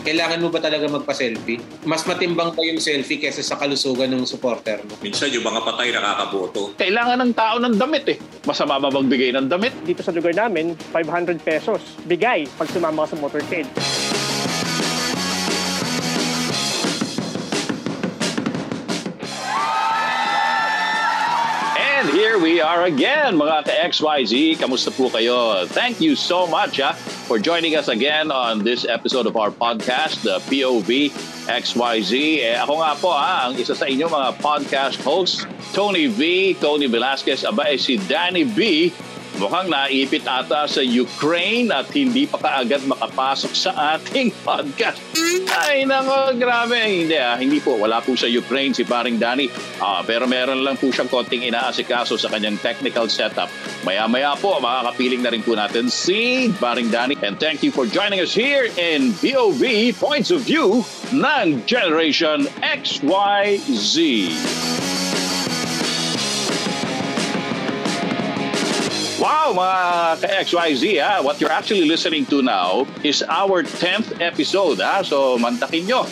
Kailangan mo ba talaga magpa-selfie? Mas matimbang pa yung selfie kesa sa kalusugan ng supporter mo. Minsan yung mga patay nakakaboto. Kailangan ng tao ng damit eh. Masama ba magbigay ng damit? Dito sa lugar namin, 500 pesos. Bigay pag sumama ka sa motorcade. And here we are again, mga ka-XYZ. Kamusta po kayo? Thank you so much for joining us again on this episode of our podcast, the POV XYZ. Ako nga po, ang isa sa inyo mga podcast hosts, Tony V, Tony Velasquez, aba si Danny B. Mukhang naipit ata sa Ukraine at hindi pa kaagad makapasok sa ating podcast. Ay, nako, grabe. Hindi po. Wala po sa Ukraine si paring Danny. Pero meron lang po siyang konting inaasikaso sa kanyang technical setup. Maya-maya po, makakapiling na rin po natin si paring Danny. And thank you for joining us here in POV Points of View ng Generation XYZ. Wow, mga ka-XYZ, what you're actually listening to now is our 10th episode. So, mantakin nyo.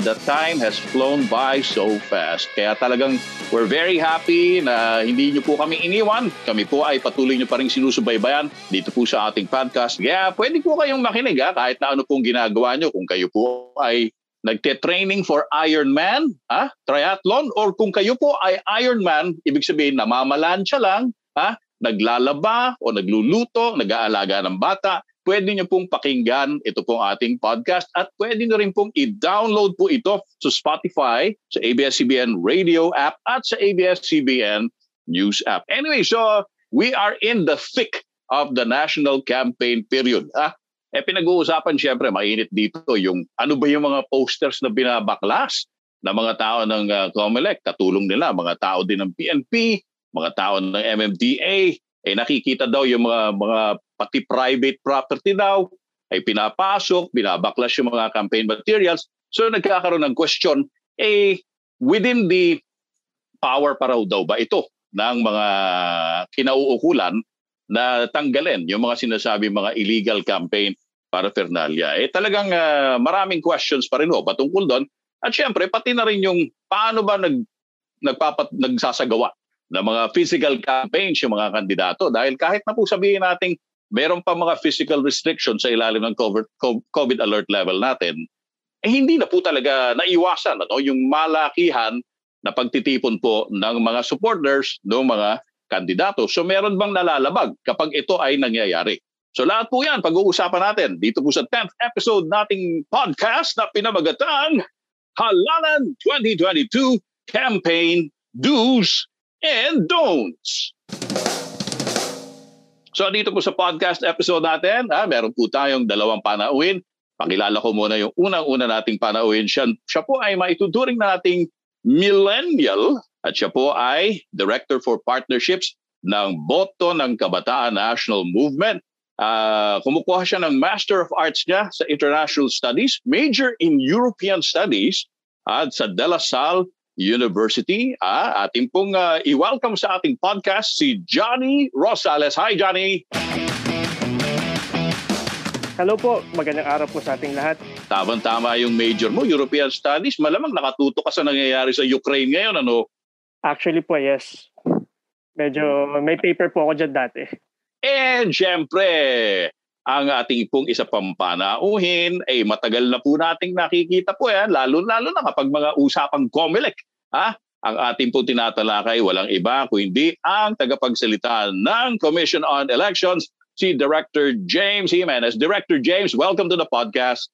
The time has flown by so fast. Kaya talagang we're very happy na hindi nyo po kami iniwan. Kami po ay patuloy nyo pa rin sinusubaybayan dito po sa ating podcast. Kaya pwede po kayong makinig kahit na ano pong ginagawa nyo. Kung kayo po ay nagte-training for Ironman, triathlon, or kung kayo po ay Ironman, ibig sabihin namamalansya lang, naglalaba o nagluluto, nag-aalaga ng bata, pwede nyo pong pakinggan ito pong ating podcast at pwede nyo rin pong i-download po ito sa Spotify, sa ABS-CBN radio app at sa ABS-CBN news app. Anyway, so we are in the thick of the national campaign period. Pinag-uusapan syempre, mainit dito yung ano ba yung mga posters na binabaklas ng mga tao ng COMELEC, katulong nila, mga tao din ng PNP, mga tao ng MMDA, nakikita daw yung mga pati private property daw, ay pinapasok, binabaklas yung mga campaign materials. So nagkakaroon ng question, within the power pa raw daw ba ito ng mga kinauukulan na tanggalin yung mga sinasabi mga illegal campaign para fernalia? Talagang maraming questions pa rin patungkol doon. At syempre, pati na rin yung paano ba nagsasagawa na mga physical campaigns yung mga kandidato. Dahil kahit na po sabihin natin, meron pa mga physical restrictions sa ilalim ng COVID alert level natin, hindi na po talaga naiwasan yung malakihan na pagtitipon po ng mga supporters ng mga kandidato. So meron bang nalalabag kapag ito ay nangyayari? So lahat po yan, pag-uusapan natin dito po sa 10th episode nating podcast na pinamagatang Halalan 2022 Campaign Do's and Don'ts. So dito po sa podcast episode natin, meron po tayong dalawang panauhin. Pakilala ko muna yung unang-una nating panauhin. Siya po ay maituturing na nating millennial at siya po ay Director for Partnerships ng Boto ng Kabataan National Movement. Kumukuha siya ng Master of Arts niya sa International Studies, major in European Studies at sa De La Salle University. Ating pong i-welcome sa ating podcast si Johnny Rosales. Hi, Johnny! Hello po. Magandang araw po sa ating lahat. Tama-tama yung major mo, European Studies. Malamang nakatuto ka sa nangyayari sa Ukraine ngayon, ano? Actually po, yes. Medyo may paper po ako dyan dati. And syempre, ang ating pong isa pang panauhin, matagal na po nating nakikita po yan, lalo-lalo na kapag mga usapang COMELEC. Ang ating pong tinatalakay, walang iba kundi ang tagapagsalita ng Commission on Elections, si Director James Jimenez. Director James, welcome to the podcast.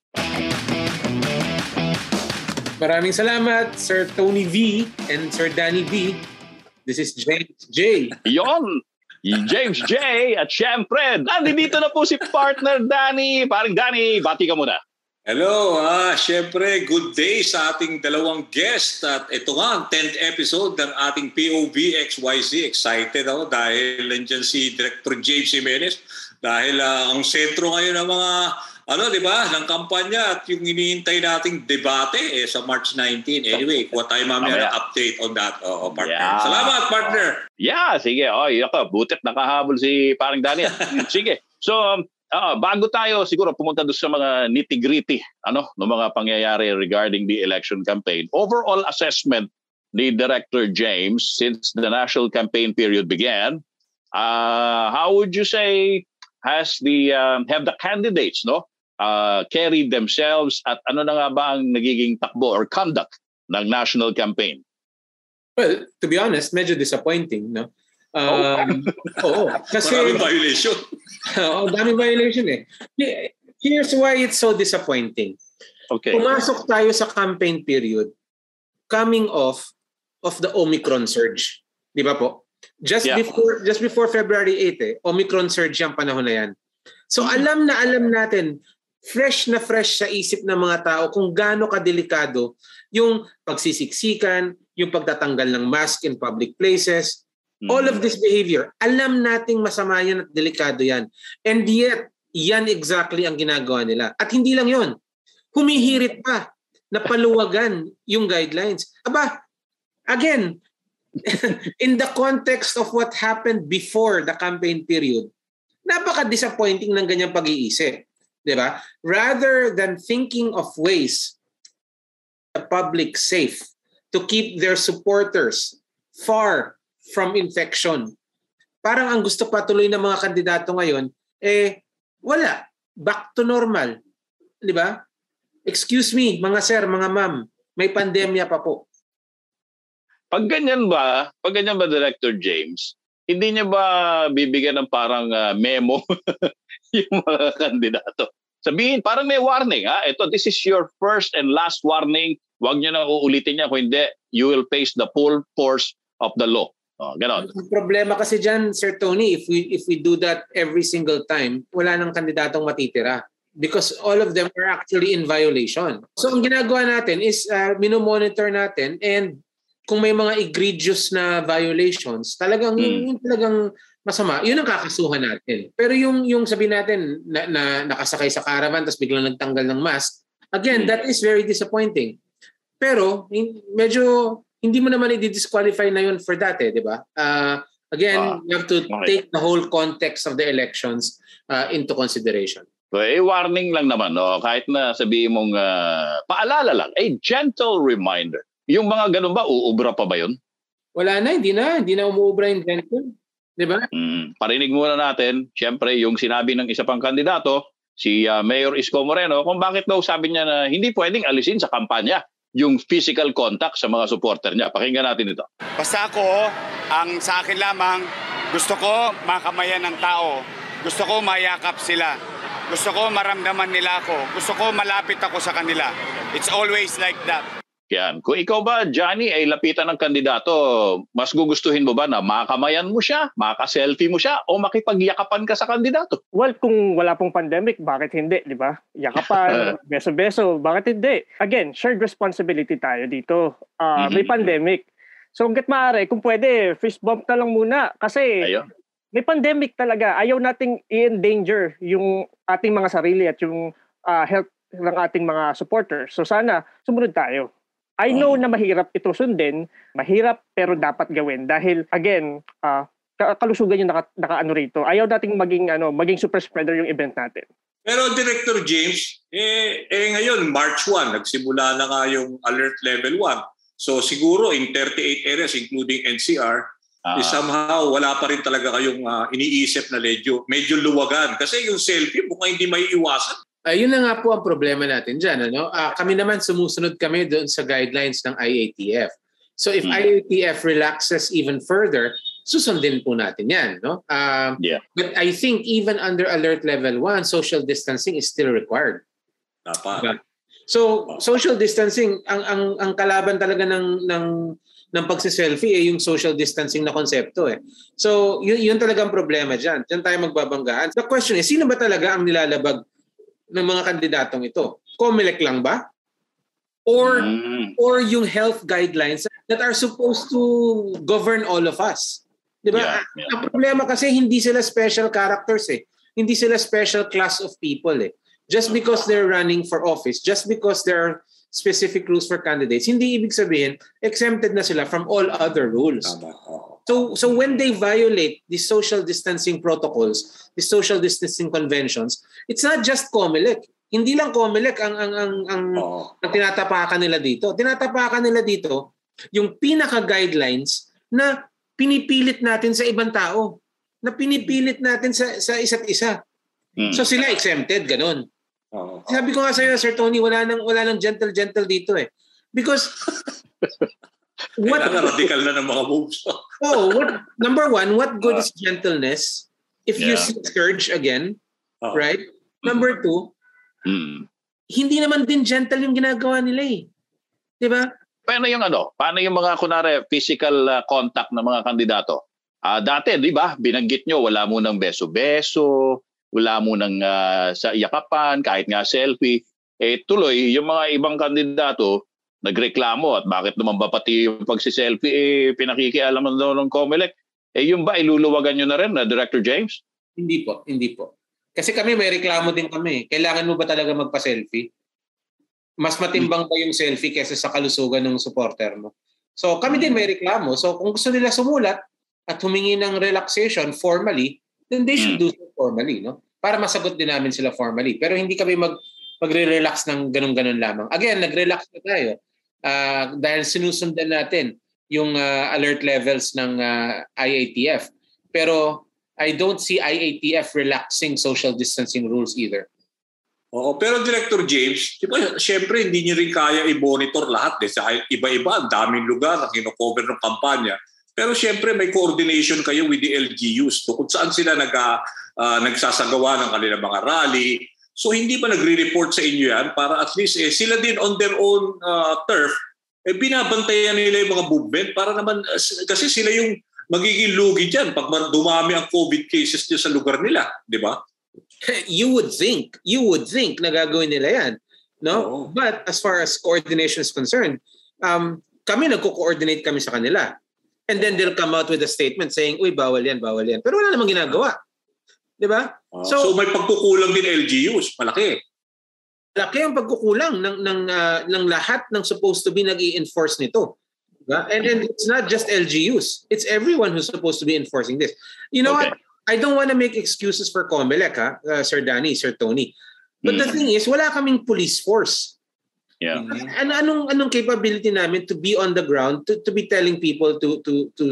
Maraming salamat, Sir Tony V and Sir Danny V. This is James J. Yon! James J. At syempre, nandito na po si partner Danny. Parang Danny, bati ka muna. Hello. Syempre, good day sa ating dalawang guest. At ito nga, ang 10th episode ng ating POV XYZ. Excited ako dahil nandiyan si Director James Jimenez. Dahil ang sentro ngayon ng mga, ng kampanya at yung hinihintay nating debate sa March 19. Anyway, kuha tayo mamaya na update on that, partner. Yeah. Salamat, partner! Yeah, sige. Butit nakahabol si parang Daniel. Sige. So, Bago tayo siguro pumunta doon sa mga nitty-gritty ng mga pangyayari regarding the election campaign, overall assessment ni Director James since the national campaign period began, how would you say have the candidates carried themselves at ano na nga ba ang nagiging takbo or conduct ng national campaign? Well, to be honest, medyo disappointing, no? Oo, kasi maraming violation. Oo, daming violation eh. Here's why it's so disappointing. Okay. Pumasok tayo sa campaign period coming off of the Omicron surge. Di ba po? Just before February 8, Omicron surge yung panahon na yan. So alam na alam natin, fresh na fresh sa isip ng mga tao kung gaano kadelikado yung pagsisiksikan, yung pagtatanggal ng mask in public places. All of this behavior, alam nating masama yan at delikado yan. And yet, yan exactly ang ginagawa nila. At hindi lang yon, humihirit pa na paluwagan yung guidelines. Aba, again, in the context of what happened before the campaign period, napaka-disappointing ng ganyang pag-iisip. Diba? Rather than thinking of ways the public safe to keep their supporters far from infection. Parang ang gusto patuloy ng mga kandidato ngayon, wala. Back to normal. Di ba? Excuse me, mga sir, mga ma'am, may pandemya pa po. Pag ganyan ba Director James, hindi niya ba bibigyan ng parang memo yung mga kandidato? Sabihin, parang may warning, ha? Ito, this is your first and last warning. Huwag niyo na uulitin niya. Kung hindi, you will face the full force of the law. Oh, ganon. Ang problema kasi dyan, Sir Tony, if we do that every single time, wala nang kandidatong matitira because all of them are actually in violation. So ang ginagawa natin is minomonitor natin, and kung may mga egregious na violations, talagang yung talagang masama, yun ang kakasuhan natin. Pero yung sabihin natin na nakasakay sa caravan tapos biglang nagtanggal ng mask, again, that is very disappointing. Pero medyo hindi mo naman i-disqualify na yun for that, di ba? Again, you have to take the whole context of the elections into consideration. So, warning lang naman, no? Kahit na sabihin mong paalala lang, gentle reminder. Yung mga ganun ba, uubra pa ba yun? Wala na, hindi na umuubra yung gentle. Di ba? Parinig muna natin, siyempre, yung sinabi ng isa pang kandidato, si Mayor Isko Moreno, kung bakit daw sabi niya na hindi pwedeng alisin sa kampanya yung physical contact sa mga supporter niya. Pakinggan natin ito. Basta ako, ang sa akin lamang, gusto ko makamayan ng tao. Gusto ko mayakap sila. Gusto ko maramdaman nila ako. Gusto ko malapit ako sa kanila. It's always like that. Yan. Kung ikaw ba, Johnny, ay lapitan ng kandidato, mas gugustuhin mo ba na makamayan mo siya, makaselfie mo siya, o makipagyakapan ka sa kandidato? Well, kung wala pong pandemic, bakit hindi, di ba? Yakapan, beso-beso, bakit hindi? Again, shared responsibility tayo dito. May pandemic. So, hanggat maaari, kung pwede, fist bump na lang muna. Kasi ayun, may pandemic talaga. Ayaw nating i-endanger yung ating mga sarili at yung health ng ating mga supporters. So, sana sumunod tayo. I know na mahirap ito sundin, mahirap pero dapat gawin dahil again, kalusugan yung nakaano rito. Ayaw nating maging super spreader yung event natin. Pero Director James, ngayon March 1 nagsimula na nga yung alert level 1. So siguro in 38 areas including NCR, somehow wala pa rin talaga kayong iniisip na medyo luwagan kasi yung selfie mukhang hindi maiiwasan. Ayun na nga po ang problema natin dyan. Ano? Kami naman, sumusunod kami doon sa guidelines ng IATF. So if IATF relaxes even further, susundin po natin yan. No? But I think even under alert level 1, social distancing is still required. Diba? So social distancing, ang kalaban talaga ng pagsiselfie yung social distancing na konsepto. So yun talagang problema dyan. Dyan tayo magbabanggaan. The question is, sino ba talaga ang nilalabag ng mga kandidatong ito? COMELEC lang ba? Or yung health guidelines that are supposed to govern all of us? Diba? Ang problema kasi hindi sila special characters eh. Hindi sila special class of people eh. Just because they're running for office, just because they're specific rules for candidates, hindi ibig sabihin exempted na sila from all other rules. So when they violate the social distancing protocols, the social distancing conventions, it's not just COMELEC. Hindi lang COMELEC ang tinatapakan nila dito. Tinatapakan nila dito yung pinaka-guidelines na pinipilit natin sa ibang tao, na pinipilit natin sa isa't isa. So sila exempted, ganun. Sabi ko nga sa'yo, Sir Tony, wala nang gentle-gentle dito eh. Because radical na ng mga moves. Number one, what good is gentleness if you see scourge again? Right? Number two, hindi naman din gentle yung ginagawa nila eh. Diba? Paano yung mga kunwari physical contact ng mga kandidato? Dati, diba, binanggit nyo, wala mo ng beso-beso, wala mo ng sa yakapan, kahit nga selfie. Eh tuloy, yung mga ibang kandidato nagreklamo at bakit naman ba pati yung pagsiselfie, pinakikialam na daw ng COMELEC. Yung ba iluluwagan nyo na rin na Director James? Hindi po. Kasi kami may reklamo din kami. Kailangan mo ba talaga magpa-selfie? Mas matimbang pa yung selfie kaysa sa kalusugan ng supporter mo. So kami din may reklamo. So kung gusto nila sumulat at humingi ng relaxation formally, then they should do so formally, no? Para masagot din namin sila formally. Pero hindi kami magre-relax ng ganun-ganun lamang. Again, nag-relax na tayo dahil sinusundan natin yung alert levels ng IATF. Pero I don't see IATF relaxing social distancing rules either. Oo, pero Director James, di ba, syempre hindi niyo rin kaya i-monitor lahat. Sa iba-iba, ang daming lugar ang kino-cover ng kampanya. Pero syempre may coordination kayo with the LGUs kung saan sila nagsasagawa ng kanilang mga rally. So hindi ba nagre-report sa inyo yan para at least sila din on their own turf, binabantayan nila yung mga movement para naman, kasi sila yung magiging lugi dyan pag dumami ang COVID cases dyan sa lugar nila, di ba? You would think na gagawin nila yan, no? Oo. But as far as coordination is concerned, kami nagko-coordinate kami sa kanila. And then they'll come out with a statement saying, uy, bawal yan. Pero wala namang ginagawa. Diba? So may pagkukulang din LGUs. Malaki. Malaki ang pagkukulang ng lahat ng supposed to be nag-i-enforce nito. Diba? And it's not just LGUs. It's everyone who's supposed to be enforcing this. You know what? I don't want to make excuses for COMELEC, Sir Danny, Sir Tony. But the thing is, wala kaming police force. Yeah. Anong capability namin to be on the ground to be telling people to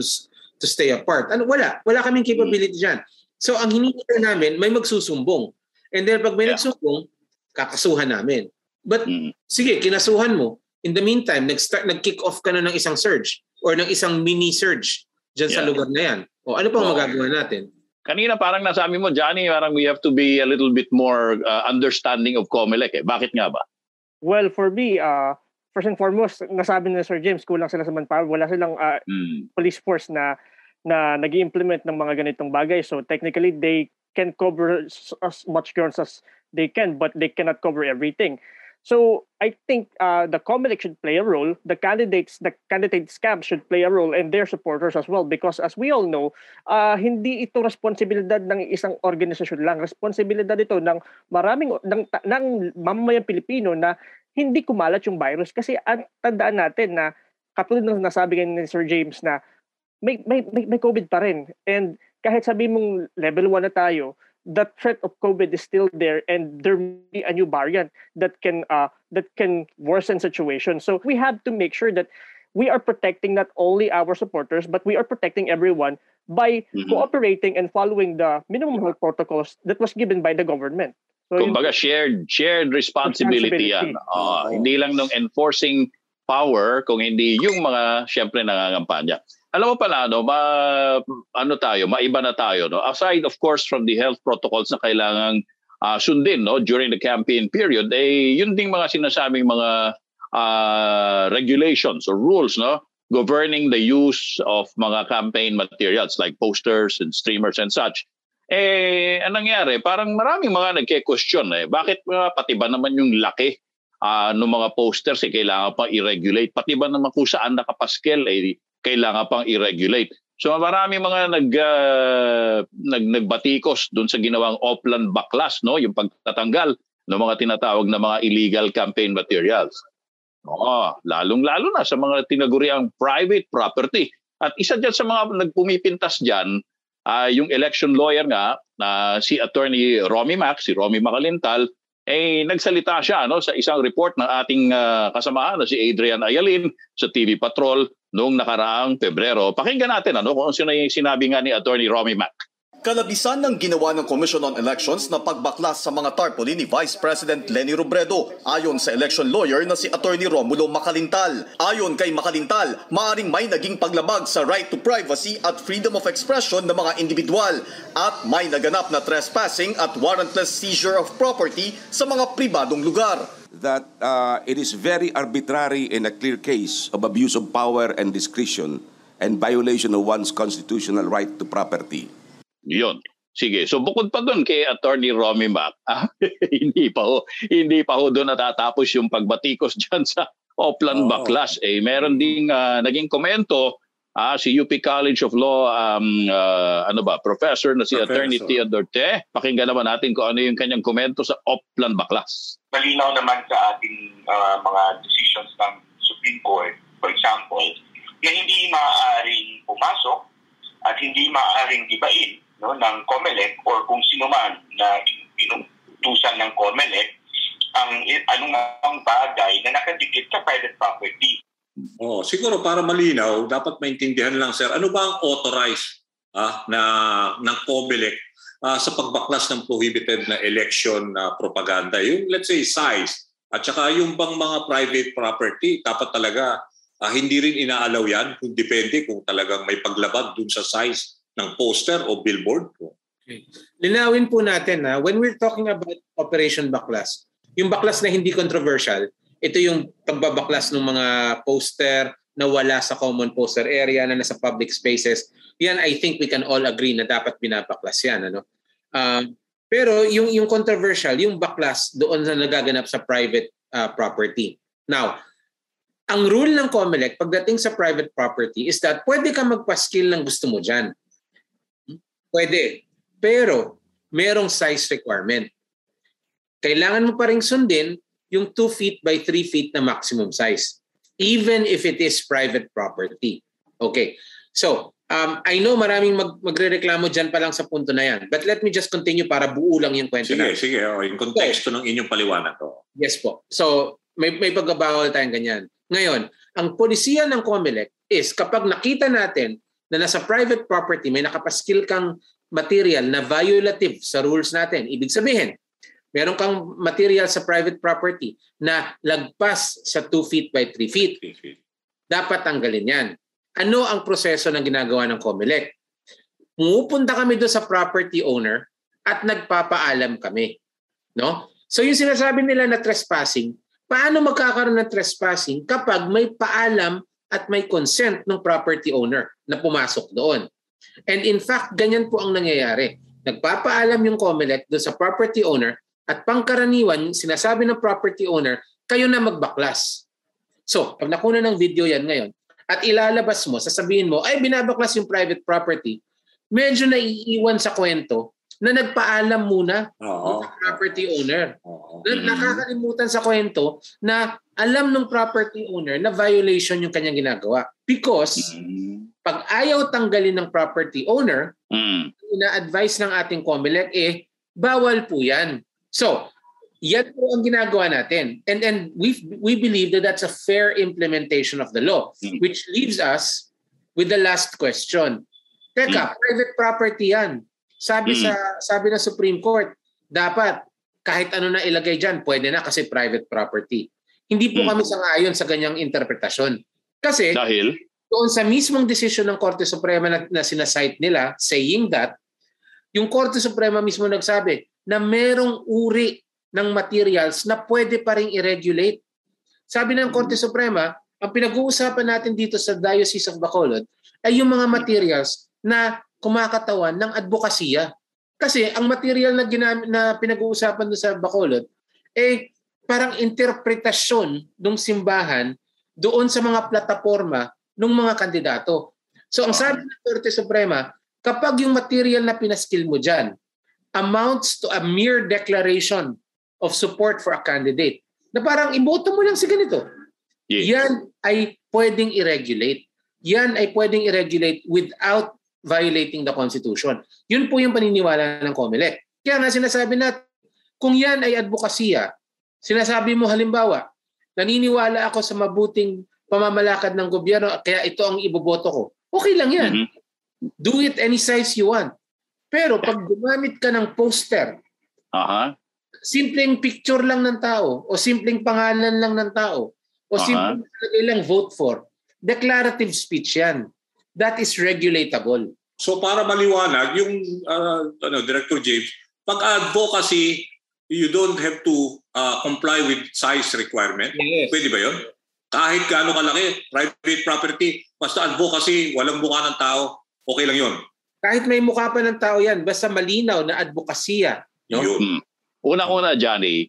stay apart? Wala kaming capability diyan. So ang hinihingi namin, may magsusumbong. And then pag may nagsumbong, kakasuhan namin. But sige, kinasuhan mo. In the meantime, nag-kick off ka na ng isang surge or ng isang mini surge diyan sa lugar na 'yan. O ano pang magagawa natin? Kanina parang nasabi mo, Johnny, parang we have to be a little bit more understanding of COMELEC. Bakit nga ba? Well, for me, first and foremost, nasabi na Sir James, kulang sila sa manpower. Wala silang police force na nag-i-implement ng mga ganitong bagay. So technically, they can cover as much grounds as they can, but they cannot cover everything. So I think the COMELEC should play a role. The candidates camp should play a role, and their supporters as well. Because as we all know, hindi ito responsibilidad ng isang organisasyon lang. Responsibilidad ito ng maraming ng mamamayang Pilipino na hindi kumalat yung virus, kasi tandaan natin na katulad ng nasabi ni Sir James na may COVID pa rin, and kahit sabi mong level 1 na tayo, the threat of COVID is still there, and there may be a new variant that can worsen situation. So we have to make sure that we are protecting not only our supporters, but we are protecting everyone by cooperating and following the minimum health protocols that was given by the government. So kumbaga shared responsibility yan. Hindi lang ng enforcing power, kung hindi yung mga syempre nangangampanya. Alam mo pala, maiba na tayo. No? Aside of course from the health protocols na kailangang sundin, no, during the campaign period, yun ding mga sinasabing mga regulations or rules, no, governing the use of mga campaign materials like posters and streamers and such. Anong nangyari? Parang maraming mga nagke-question bakit pati ba naman yung laki ng mga posters kailangan pang i-regulate? Pati ba naman kung saan nakapaskel kailangan pang i-regulate? So maraming mga nagbatikos doon sa ginawang Oplan Baklas, no, yung pagtatanggal ng mga tinatawag na mga illegal campaign materials. Oo, lalong-lalo na sa mga tinaguriang private property. At isa dyan sa mga nagpumipintas dyan, yung election lawyer nga, si Attorney Romy Mac, si Romy Macalintal, eh nagsalita siya sa isang report ng ating kasamaan na si Adrian Ayalin sa TV Patrol noong nakaraang Pebrero. Pakinggan natin kung sinabi nga ni Attorney Romy Mac. Kalabisan ng ginawa ng Commission on Elections na pagbaklas sa mga tarpaulin ni Vice President Leni Robredo ayon sa election lawyer na si Attorney Romulo Macalintal. Ayon kay Macalintal, maaring may naging paglabag sa right to privacy at freedom of expression ng mga individual at may naganap na trespassing at warrantless seizure of property sa mga pribadong lugar. That it is very arbitrary in a clear case of abuse of power and discretion and violation of one's constitutional right to property. Yun. Sige. So bukod pa doon kay Attorney Romy Mac, hindi pa ho doon natatapos yung pagbatikos dyan sa Oplan Baklas. Eh, meron ding naging komento si UP College of Law professor na si Attorney Teodoro Te. Pakinggan naman natin kung ano yung kanyang komento sa Oplan Baklas. Malinaw naman sa ating mga decisions ng Supreme Court, for example, na hindi maaaring pumasok at hindi maaaring gibain ng COMELEC or kung sino man na inutusan ng COMELEC ang anumang bagay na nakadikit sa private property. Siguro para malinaw, dapat maintindihan lang, sir, ano ba ang authorized ng COMELEC sa pagbaklas ng prohibited na election propaganda? Yung let's say size at saka yung bang mga private property, dapat talaga hindi rin inaalaw yan kung depende kung talagang may paglabag dun sa size ng poster o billboard. Okay. Linawin po natin when we're talking about Operation Baklas, yung baklas na hindi controversial, ito yung pagbabaklas ng mga poster na wala sa common poster area, na nasa public spaces. Yan, I think we can all agree na dapat binabaklas yan. Pero yung controversial, yung baklas doon na nagaganap sa private property. Now, ang rule ng COMELEC pagdating sa private property is that pwede ka magpaskil ng gusto mo dyan. Pwede. Pero merong size requirement. Kailangan mo pa rin sundin yung 2 feet by 3 feet na maximum size. Even if it is private property. Okay. So, I know maraming magrereklamo dyan pa lang sa punto na yan. But let me just continue para buo lang yung kwento natin. Sige. Yung konteksto ng inyong paliwanag. Yes po. So, may pagbabawal tayong ganyan. Ngayon, ang polisiya ng COMELEC is kapag nakita natin na nasa private property may nakapaskil kang material na violative sa rules natin. Ibig sabihin, meron kang material sa private property na lagpas sa 2 feet by 3 feet. Dapat tanggalin yan. Ano ang proseso ng ginagawa ng COMELEC? Pumupunta kami doon sa property owner at nagpapaalam kami. No? So yung sinasabi nila na trespassing, paano magkakaroon ng trespassing kapag may paalam at may consent ng property owner na pumasok doon? And in fact, ganyan po ang nangyayari. Nagpapaalam yung COMELEC doon sa property owner at pangkaraniwan, sinasabi ng property owner, kayo na magbaklas. So, pag nakuna ng video yan ngayon at ilalabas mo, sasabihin mo, ay binabaklas yung private property, medyo naiiwan sa kwento na nagpaalam muna sa property owner. Nakakalimutan sa kwento na alam ng property owner na violation yung kanyang ginagawa. Because pag ayaw tanggalin ng property owner, ina-advise ng ating COMELEC, bawal po yan. So, yan po ang ginagawa natin. And we believe that that's a fair implementation of the law, which leaves us with the last question. Teka, private property yan. Sabi ng Supreme Court, dapat kahit ano na ilagay dyan, pwede na kasi private property. Hindi po kami sang-ayon sa ganyang interpretasyon. Kasi dahil doon sa mismong desisyon ng Korte Suprema na sinasite nila, saying that, yung Korte Suprema mismo nagsabi na merong uri ng materials na pwede pa rin i-regulate. Sabi ng Korte Suprema, ang pinag-uusapan natin dito sa Diocese ng Bacolod ay yung mga materials na kumakatawan ng advokasya. Kasi ang material na pinag-uusapan doon sa Bacolod parang interpretasyon ng simbahan doon sa mga plataporma ng mga kandidato. So ang sabi ng Korte Suprema, kapag yung material na pinaskil mo dyan amounts to a mere declaration of support for a candidate, na parang iboto mo lang si ganito, Yes. Yan ay pwedeng i-regulate. Yan ay pwedeng i-regulate without violating the Constitution. Yun po yung paniniwala ng COMELEC. Kaya nga sinasabi natin, kung yan ay advokasya, sinasabi mo halimbawa, naniniwala ako sa mabuting pamamalakad ng gobyerno kaya ito ang iboboto ko. Okay lang yan. Mm-hmm. Do it any size you want. Pero pag gumamit ka ng poster, uh-huh, simpleng picture lang ng tao o simpleng pangalan lang ng tao o uh-huh, simpleng ilang vote for, declarative speech yan. That is regulatable. So para maliwanag, yung Director James, pag-advocacy, you don't have to comply with size requirement. Yes. Pwede ba yun? Kahit gaano kalaki, private property, basta advocacy, walang mukha ng tao, okay lang yun. Kahit may mukha pa ng tao yan, basta malinaw na advokasya. No? Yun. Una-una, Johnny,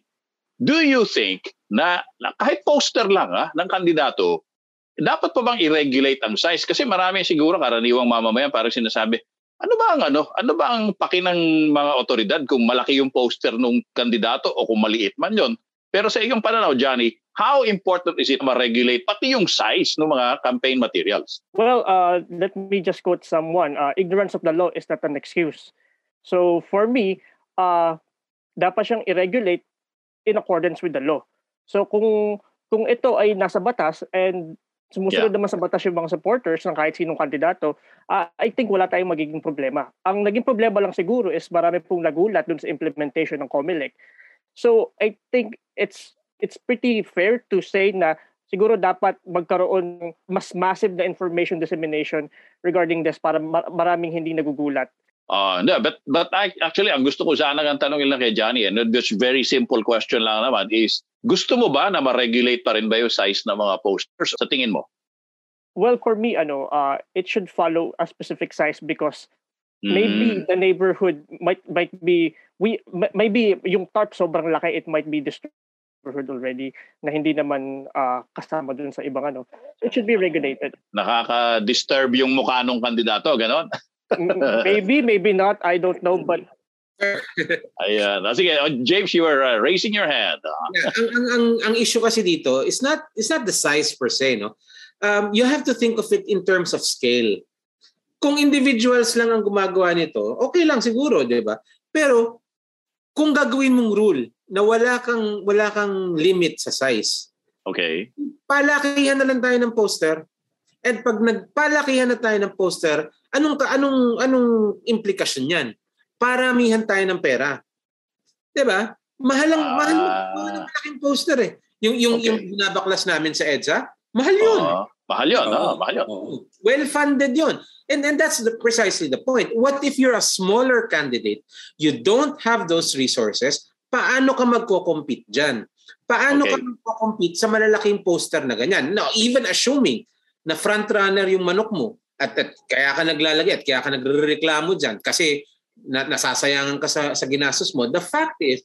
do you think na kahit poster lang ng kandidato, dapat pa bang i-regulate ang size? Kasi marami siguro karaniwang mamamayan parang sinasabi, ano ba ang paki ng mga otoridad kung malaki yung poster ng kandidato o kung maliit man yon? Pero sa iyong pananaw, Johnny, how important is it ma-regulate pati yung size ng mga campaign materials? Well, let me just quote someone. Ignorance of the law is not an excuse. So for me, dapat siyang i-regulate in accordance with the law. So kung ito ay nasa batas and sumusunod naman sa batas yung mga supporters ng kahit sinong kandidato, I think wala tayong magiging problema. Ang naging problema lang siguro is marami pong nagulat dun sa implementation ng COMELEC. So I think it's pretty fair to say na siguro dapat magkaroon mas massive na information dissemination regarding this para maraming hindi nagugulat. No, but actually, ang gusto ko sana ang tanongin lang kay Johnny, and this very simple question lang naman is, gusto mo ba na ma-regulate pa rin ba yung size ng mga posters sa tingin mo? Well, for me, it should follow a specific size because maybe the neighborhood might be yung tarp sobrang laki, it might be destroyed already na hindi naman kasama dun sa ibang ano. So it should be regulated. Nakaka-disturb yung mukha ng kandidato, ganon? Maybe not. I don't know, but... Ayan. Sige, James, you were raising your hand. Yeah, ang issue kasi dito, it's not the size per se, no? You have to think of it in terms of scale. Kung individuals lang ang gumagawa nito, okay lang siguro, di ba? Pero kung gagawin mong rule na wala kang limit sa size, okay, palakihan na lang tayo ng poster. At pag nagpalakihan na tayo ng poster, anong implikasyon niyan? Paramihan tayo ng pera. 'Di ba? Mahal ng malaking poster eh. Yung binabaklas namin sa EDSA, mahal 'yun. Mahal 'yun, mahal 'yun. Well-funded 'yun. And that's precisely the point. What if you're a smaller candidate? You don't have those resources. Paano ka magko-compete diyan? Paano ka magko-compete sa malalaking poster na ganyan? Now, even assuming na front runner yung manok mo at kaya ka naglalagay at kaya ka nagrereklamo diyan kasi nasasayangan ka sa ginastos mo. The fact is,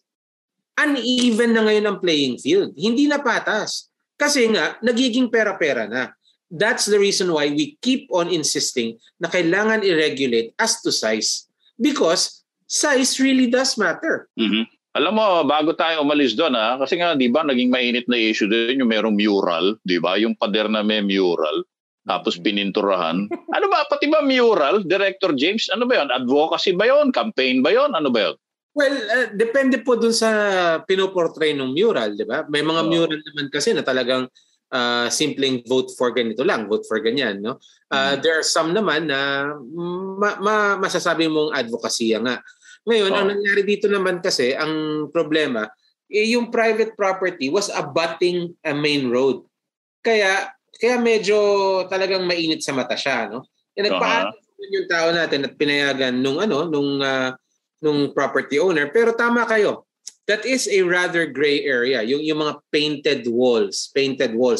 uneven na ngayon ang playing field. Hindi na patas. Kasi nga, nagiging pera-pera na. That's the reason why we keep on insisting na kailangan i-regulate as to size. Because size really does matter. Mm-hmm. Alam mo, bago tayo umalis doon, kasi nga, di ba, naging mainit na issue doon yung merong mural, di ba? Yung pader na may mural. Tapos pininturahan. Ano ba? Pati ba mural, Director James? Ano ba yun? Advocacy ba yun? Campaign ba yun? Ano ba yun? Well, depende po dun sa pinoportray ng mural, di ba? May mga mural naman kasi na talagang simpleng vote for ganito lang, vote for ganyan, no? There are some naman na masasabi mong advocacy nga. Ngayon, ang nangyari dito naman kasi, ang problema, yung private property was abutting a main road. Kaya medyo talagang mainit sa mata siya, no? E nagpaalam yung tao natin at pinayagan nung property owner. Pero tama kayo. That is a rather gray area, yung mga painted walls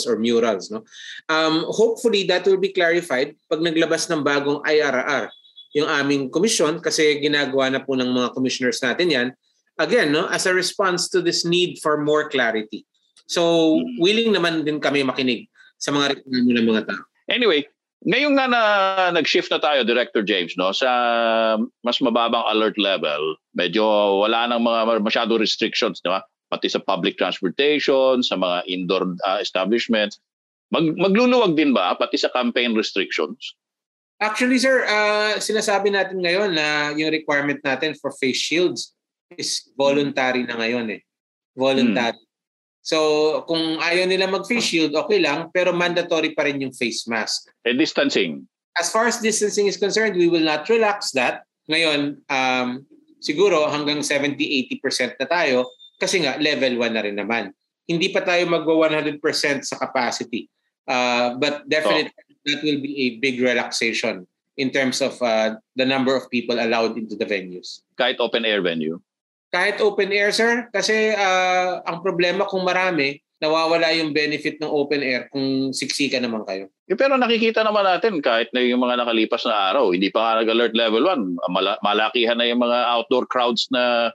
or murals, no? Hopefully that will be clarified pag naglabas ng bagong IRR yung aming komisyon kasi ginagawa na po ng mga commissioners natin 'yan. Again, no, as a response to this need for more clarity. So, willing naman din kami makinig sa mga reklamo ng mga tao. Anyway, ngayong nga nag-shift na tayo, Director James, no, sa mas mababang alert level, medyo wala nang mga masyado restrictions, no? Pati sa public transportation, sa mga indoor establishments. Magluluwag din ba pati sa campaign restrictions? Actually, sir, sinasabi natin ngayon na yung requirement natin for face shields is voluntary na ngayon eh. Voluntary. So, kung ayaw nila mag-face shield, okay lang, pero mandatory pa rin yung face mask. And distancing? As far as distancing is concerned, we will not relax that. Ngayon, siguro hanggang 70-80% na tayo kasi nga level 1 na rin naman. Hindi pa tayo magwa 100% sa capacity. But definitely that will be a big relaxation in terms of the number of people allowed into the venues. Kahit open air venue? Kahit open air, sir. Kasi ang problema kung marami, nawawala yung benefit ng open air kung siksika naman kayo. Eh, pero nakikita naman natin kahit na yung mga nakalipas na araw, hindi pa nga nag-alert level 1. Malakihan na yung mga outdoor crowds na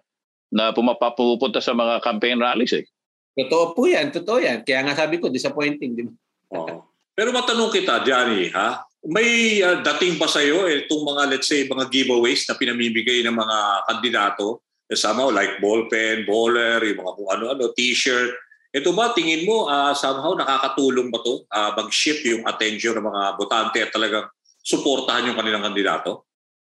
pupunta sa mga campaign rallies eh. Totoo po yan, totoo yan. Kaya nga sabi ko, disappointing, di ba? Oh. Pero matanong kita, Johnny, ha? May dating pa sa'yo itong mga, let's say, mga giveaways na pinamimigay ng mga kandidato? Somehow, like ballpen, baller, yung mga kung ano-ano, t-shirt. Ito ba, tingin mo, somehow nakakatulong ba ito? Mag-shift yung attention ng mga botante at talagang suportahan yung kanilang kandidato?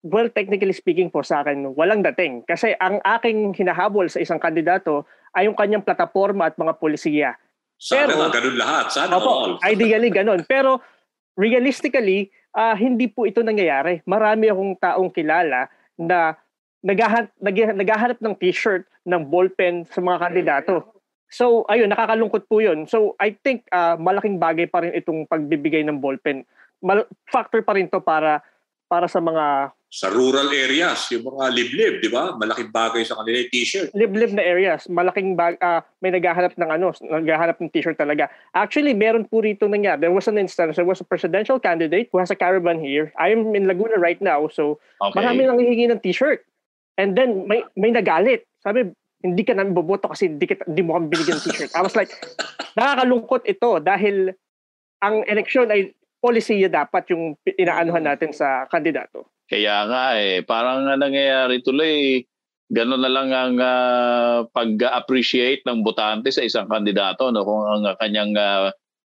Well, technically speaking po sa akin, walang dating. Kasi ang aking hinahabol sa isang kandidato ay yung kanyang plataforma at mga polisiya. Sana pero, na ganun lahat. Sana all. Ideally ganun. Pero realistically, hindi po ito nangyayari. Marami akong taong kilala na naghahanap ng t-shirt, ng ballpen sa mga kandidato. So ayun, nakakalungkot po yun. So I think malaking bagay pa rin itong pagbibigay ng ballpen. Factor pa rin to para sa mga... Sa rural areas, yung mga liblib, di ba? Malaking bagay sa kanila yung t-shirt. Liblib na areas, malaking bagay. May naghahanap ng t-shirt talaga. Actually, meron po rito nangyari. There was an instance, there was a presidential candidate who has a caravan here. I'm in Laguna right now, so marami nang hihingi ng t-shirt. And then, may nagalit. Sabi, hindi ka namin boboto kasi hindi mo kami binigyan ng t-shirt. I was like, nakakalungkot ito dahil ang eleksyon ay... policy dapat yung inaanuhan natin sa kandidato. Kaya nga eh, parang nangyayari tuloy, gano'n na lang ang pag-appreciate ng botante sa isang kandidato. No? Kung ang kanyang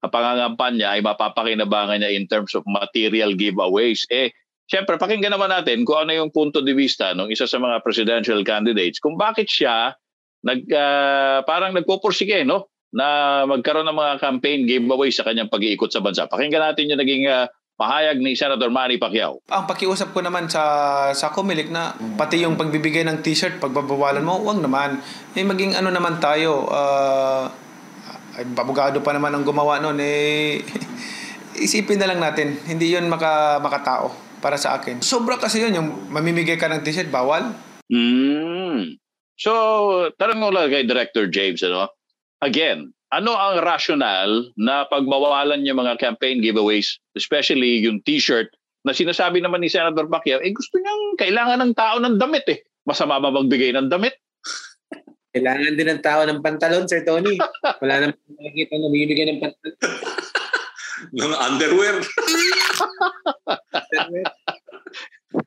pangangampanya ay mapapakinabangan niya in terms of material giveaways. Eh, siyempre, pakinggan naman natin kung ano yung punto de vista ng isa sa mga presidential candidates. Kung bakit siya parang nagpupursige, no? Na magkaroon ng mga campaign giveaway sa kanyang pag-iikot sa bansa. Pakinggan natin yung naging pahayag ni Senator Manny Pacquiao. Ang pakiusap ko naman sa COMELEC na pati yung pagbibigay ng t-shirt, pagbabawalan mo, huwag naman. Eh, maging ano naman tayo, babugado pa naman ang gumawa noon, eh, isipin na lang natin. Hindi yun makatao para sa akin. Sobra kasi yun, yung mamimigay ka ng t-shirt, bawal. So, tarang mo lang kay Director James, ano? Again, ano ang rational na pagbawalan yung mga campaign giveaways, especially yung t-shirt na sinasabi naman ni Senator Pacquiao, eh gusto niyang kailangan ng tao ng damit eh. Masama ba magbigay ng damit? Kailangan din ng tao ng pantalon, Sir Tony. Wala naman nakikita na bibigyan ng pantalon. Ng underwear.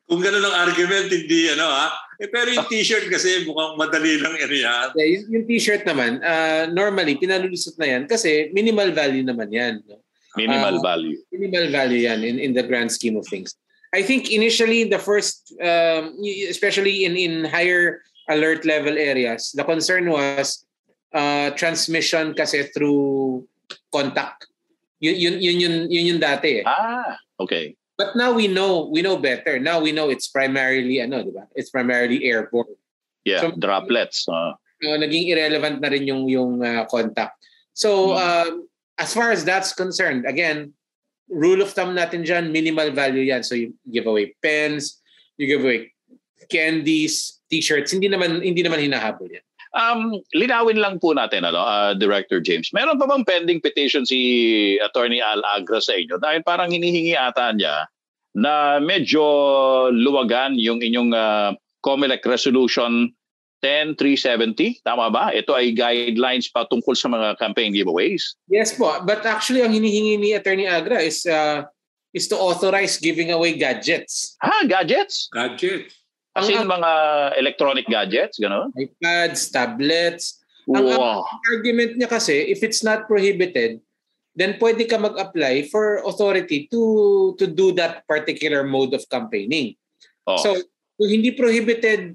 Kung gano'n ang argument, hindi ano ha. Eh, pero yung t-shirt kasi mukhang madali lang yan. Yeah, yung t-shirt naman, normally, pinalulusot na yan kasi minimal value naman yan. No? Minimal value. Minimal value yan in the grand scheme of things. I think initially, the first, especially in higher alert level areas, the concern was transmission kasi through contact. Yun dati eh. Ah, okay. But now we know better. Now we know it's primarily It's primarily airborne. Yeah, so, droplets. Naging irrelevant na rin yung contact. So as far as that's concerned, again, rule of thumb natin dyan, minimal value yan. So you give away pens, you give away candies, t-shirts. Hindi naman hinahabol yan. Linawin lang po natin, Director James. Meron pa bang pending petition si Attorney Al Agra sa inyo? Dahil parang hinihingi ata niya na medyo luwagan yung inyong COMELEC Resolution 10370. Tama ba? Ito ay guidelines pa tungkol sa mga campaign giveaways. Yes po. But actually, ang hinihingi ni Attorney Agra is to authorize giving away gadgets. Ha? Gadgets? Gadgets. Kasi yung mga electronic gadgets, gano'n? iPads, tablets. Wow. Ang argument niya kasi, if it's not prohibited, then pwede ka mag-apply for authority to do that particular mode of campaigning. Oh. So, hindi prohibited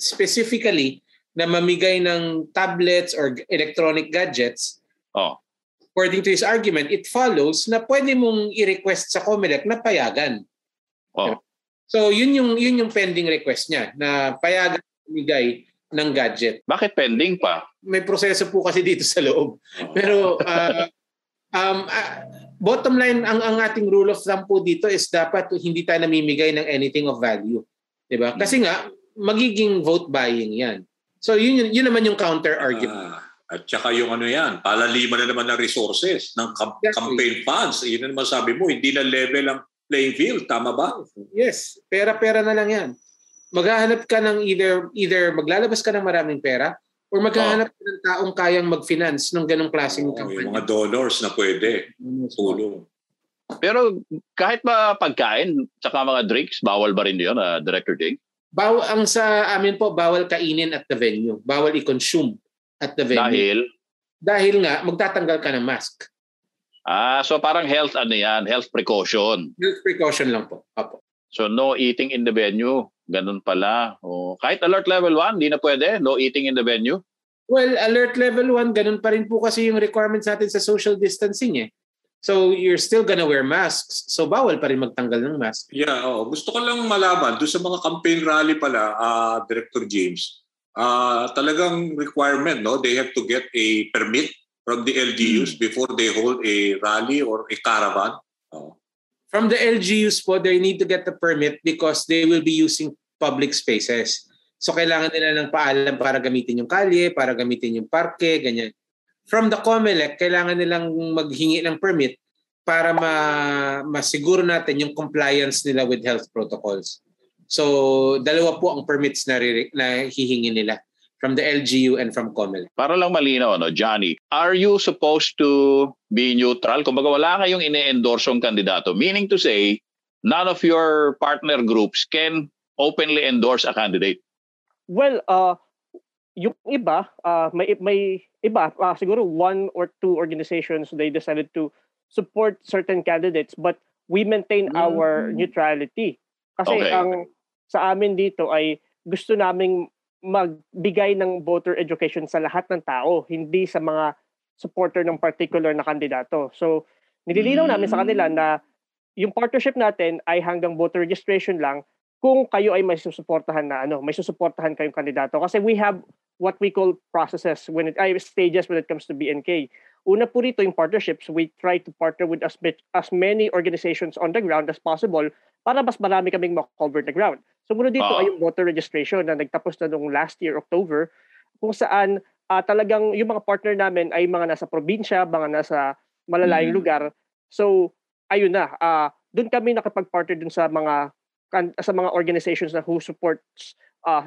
specifically na mamigay ng tablets or electronic gadgets. Oh. According to his argument, it follows na pwede mong i-request sa COMELEC na payagan. Oh. So, yun yung pending request niya, na payagan mamigay ng gadget. Bakit pending pa? May proseso po kasi dito sa loob. Pero... bottom line, ang ating rule of thumb po dito is dapat hindi tayo namimigay ng anything of value. Diba? Kasi nga, magiging vote buying yan. So yun naman yung counter argument. At saka yung ano yan, palaliman na naman ng resources, ng campaign funds. Yun na naman sabi mo, hindi na level ang playing field. Tama ba? Yes. Pera-pera na lang yan. Maghahanap ka ng either maglalabas ka ng maraming pera, or maghahanap ng taong kayang mag-finance ng ganong klaseng kampanya. Yung mga donors na pwede. Tulong. Pero kahit ba pagkain tsaka mga drinks, bawal ba rin yun, Director Ding? Ang sa amin po, bawal kainin at the venue. Bawal i-consume at the venue. Dahil? Dahil nga, magtatanggal ka ng mask. Ah, so parang health ano yan? Health precaution. Health precaution lang po. Apo. So no eating in the venue. Ganun pala. Oh, kahit alert level 1, di na pwede. No eating in the venue. Well, alert level 1, ganun pa rin po kasi yung requirements natin sa social distancing eh. So you're still gonna wear masks. So bawal pa rin magtanggal ng mask. Yeah, oh, gusto ko lang malaman doon sa mga campaign rally pala, Director James. Talagang requirement, no? They have to get a permit from the LGUs before they hold a rally or a caravan. Oh. From the LGUs po, they need to get the permit because they will be using public spaces. So kailangan nila ng paalam para gamitin yung kalye, para gamitin yung parke, ganyan. From the COMELEC, kailangan nilang maghingi ng permit para masiguro natin yung compliance nila with health protocols. So dalawa po ang permits na hihingi nila from the LGU and from COMELEC. Para lang malinaw, no, Johnny, are you supposed to be neutral? Kung baga wala kayong ine-endorsong kandidato. Meaning to say, none of your partner groups can openly endorse a candidate. Well, yung iba, may iba, siguro one or two organizations, they decided to support certain candidates, but we maintain our neutrality. Kasi ang sa amin dito ay gusto naming magbigay ng voter education sa lahat ng tao, hindi sa mga supporter ng particular na kandidato. So, nililinaw namin sa kanila na yung partnership natin ay hanggang voter registration lang kung kayo ay may susuportahan na ano, may susuportahan kayong kandidato. Kasi we have what we call processes when it stages when it comes to BNK. Una po rito yung partnerships, we try to partner with as many organizations on the ground as possible para mas marami kaming ma-cover the ground. So muna dito ay yung voter registration na nagtapos na noong last year, October, kung saan talagang yung mga partner namin ay mga nasa probinsya, mga nasa malalayong lugar. So ayun na, doon kami nakipag-partner dun sa mga organizations na who supports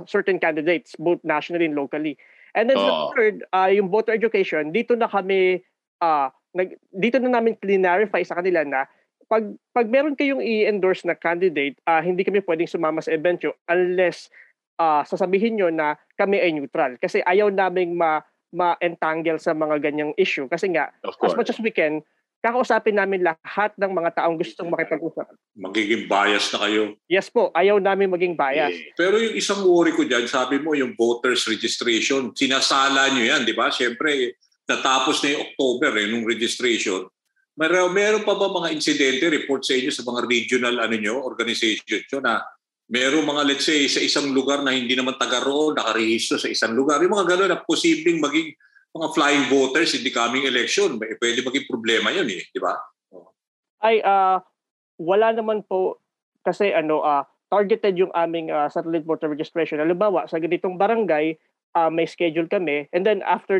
certain candidates, both nationally and locally. And then third, yung voter education, dito na kami, dito na namin clarify sa kanila na pag meron kayong i-endorse na candidate, hindi kami pwedeng sumama sa event nyo unless sasabihin nyo na kami ay neutral. Kasi ayaw naming ma-entangle sa mga ganyang issue. Kasi nga, as much as we can, kakausapin namin lahat ng mga taong gustong makipag-usap. Magiging bias na kayo. Yes po, ayaw namin maging bias. Yeah. Pero yung isang worry ko dyan, sabi mo yung voters registration, sinasala nyo yan, di ba? Siyempre, natapos na yung October, yung registration. Meron pa ba mga insidente, report sa inyo sa mga regional organizations nyo na meron mga, let's say, sa isang lugar na hindi naman taga-roon, nakarehistro sa isang lugar. Yung mga gano'n na posibleng maging mga flying voters in the coming election, pwede maging problema yun eh, di ba? Wala naman po kasi targeted yung aming satellite voter registration. Halimbawa, sa ganitong barangay, may schedule kami, and then after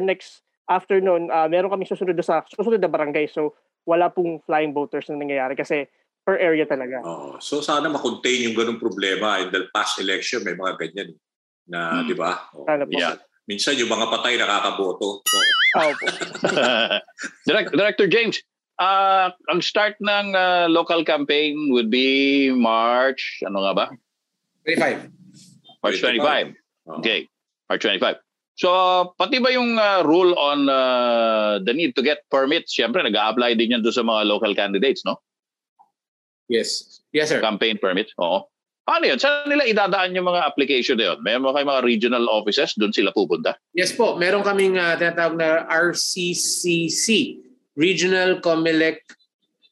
noon, meron kami susunod na barangay. So, wala pong flying voters na nangyayari kasi per area talaga. Oh, so, sana makontain yung ganung problema. In the past election, may mga ganyan na, di ba? Oh, sana po. Yeah. Minsan yung mga patay nakakaboto. Director James, ang start ng local campaign would be March 25. March 25. Okay. March 25. So pati ba yung rule on the need to get permits, syempre nag-a-apply din yan doon sa mga local candidates, no? Yes. Yes, sir. Campaign permit, oo. Paano yun? Saan nila idadaan yung mga application na yun? Meron kayo mga regional offices, doon sila pupunta? Yes po. Meron kaming tinatawag na RCCC, Regional COMELEC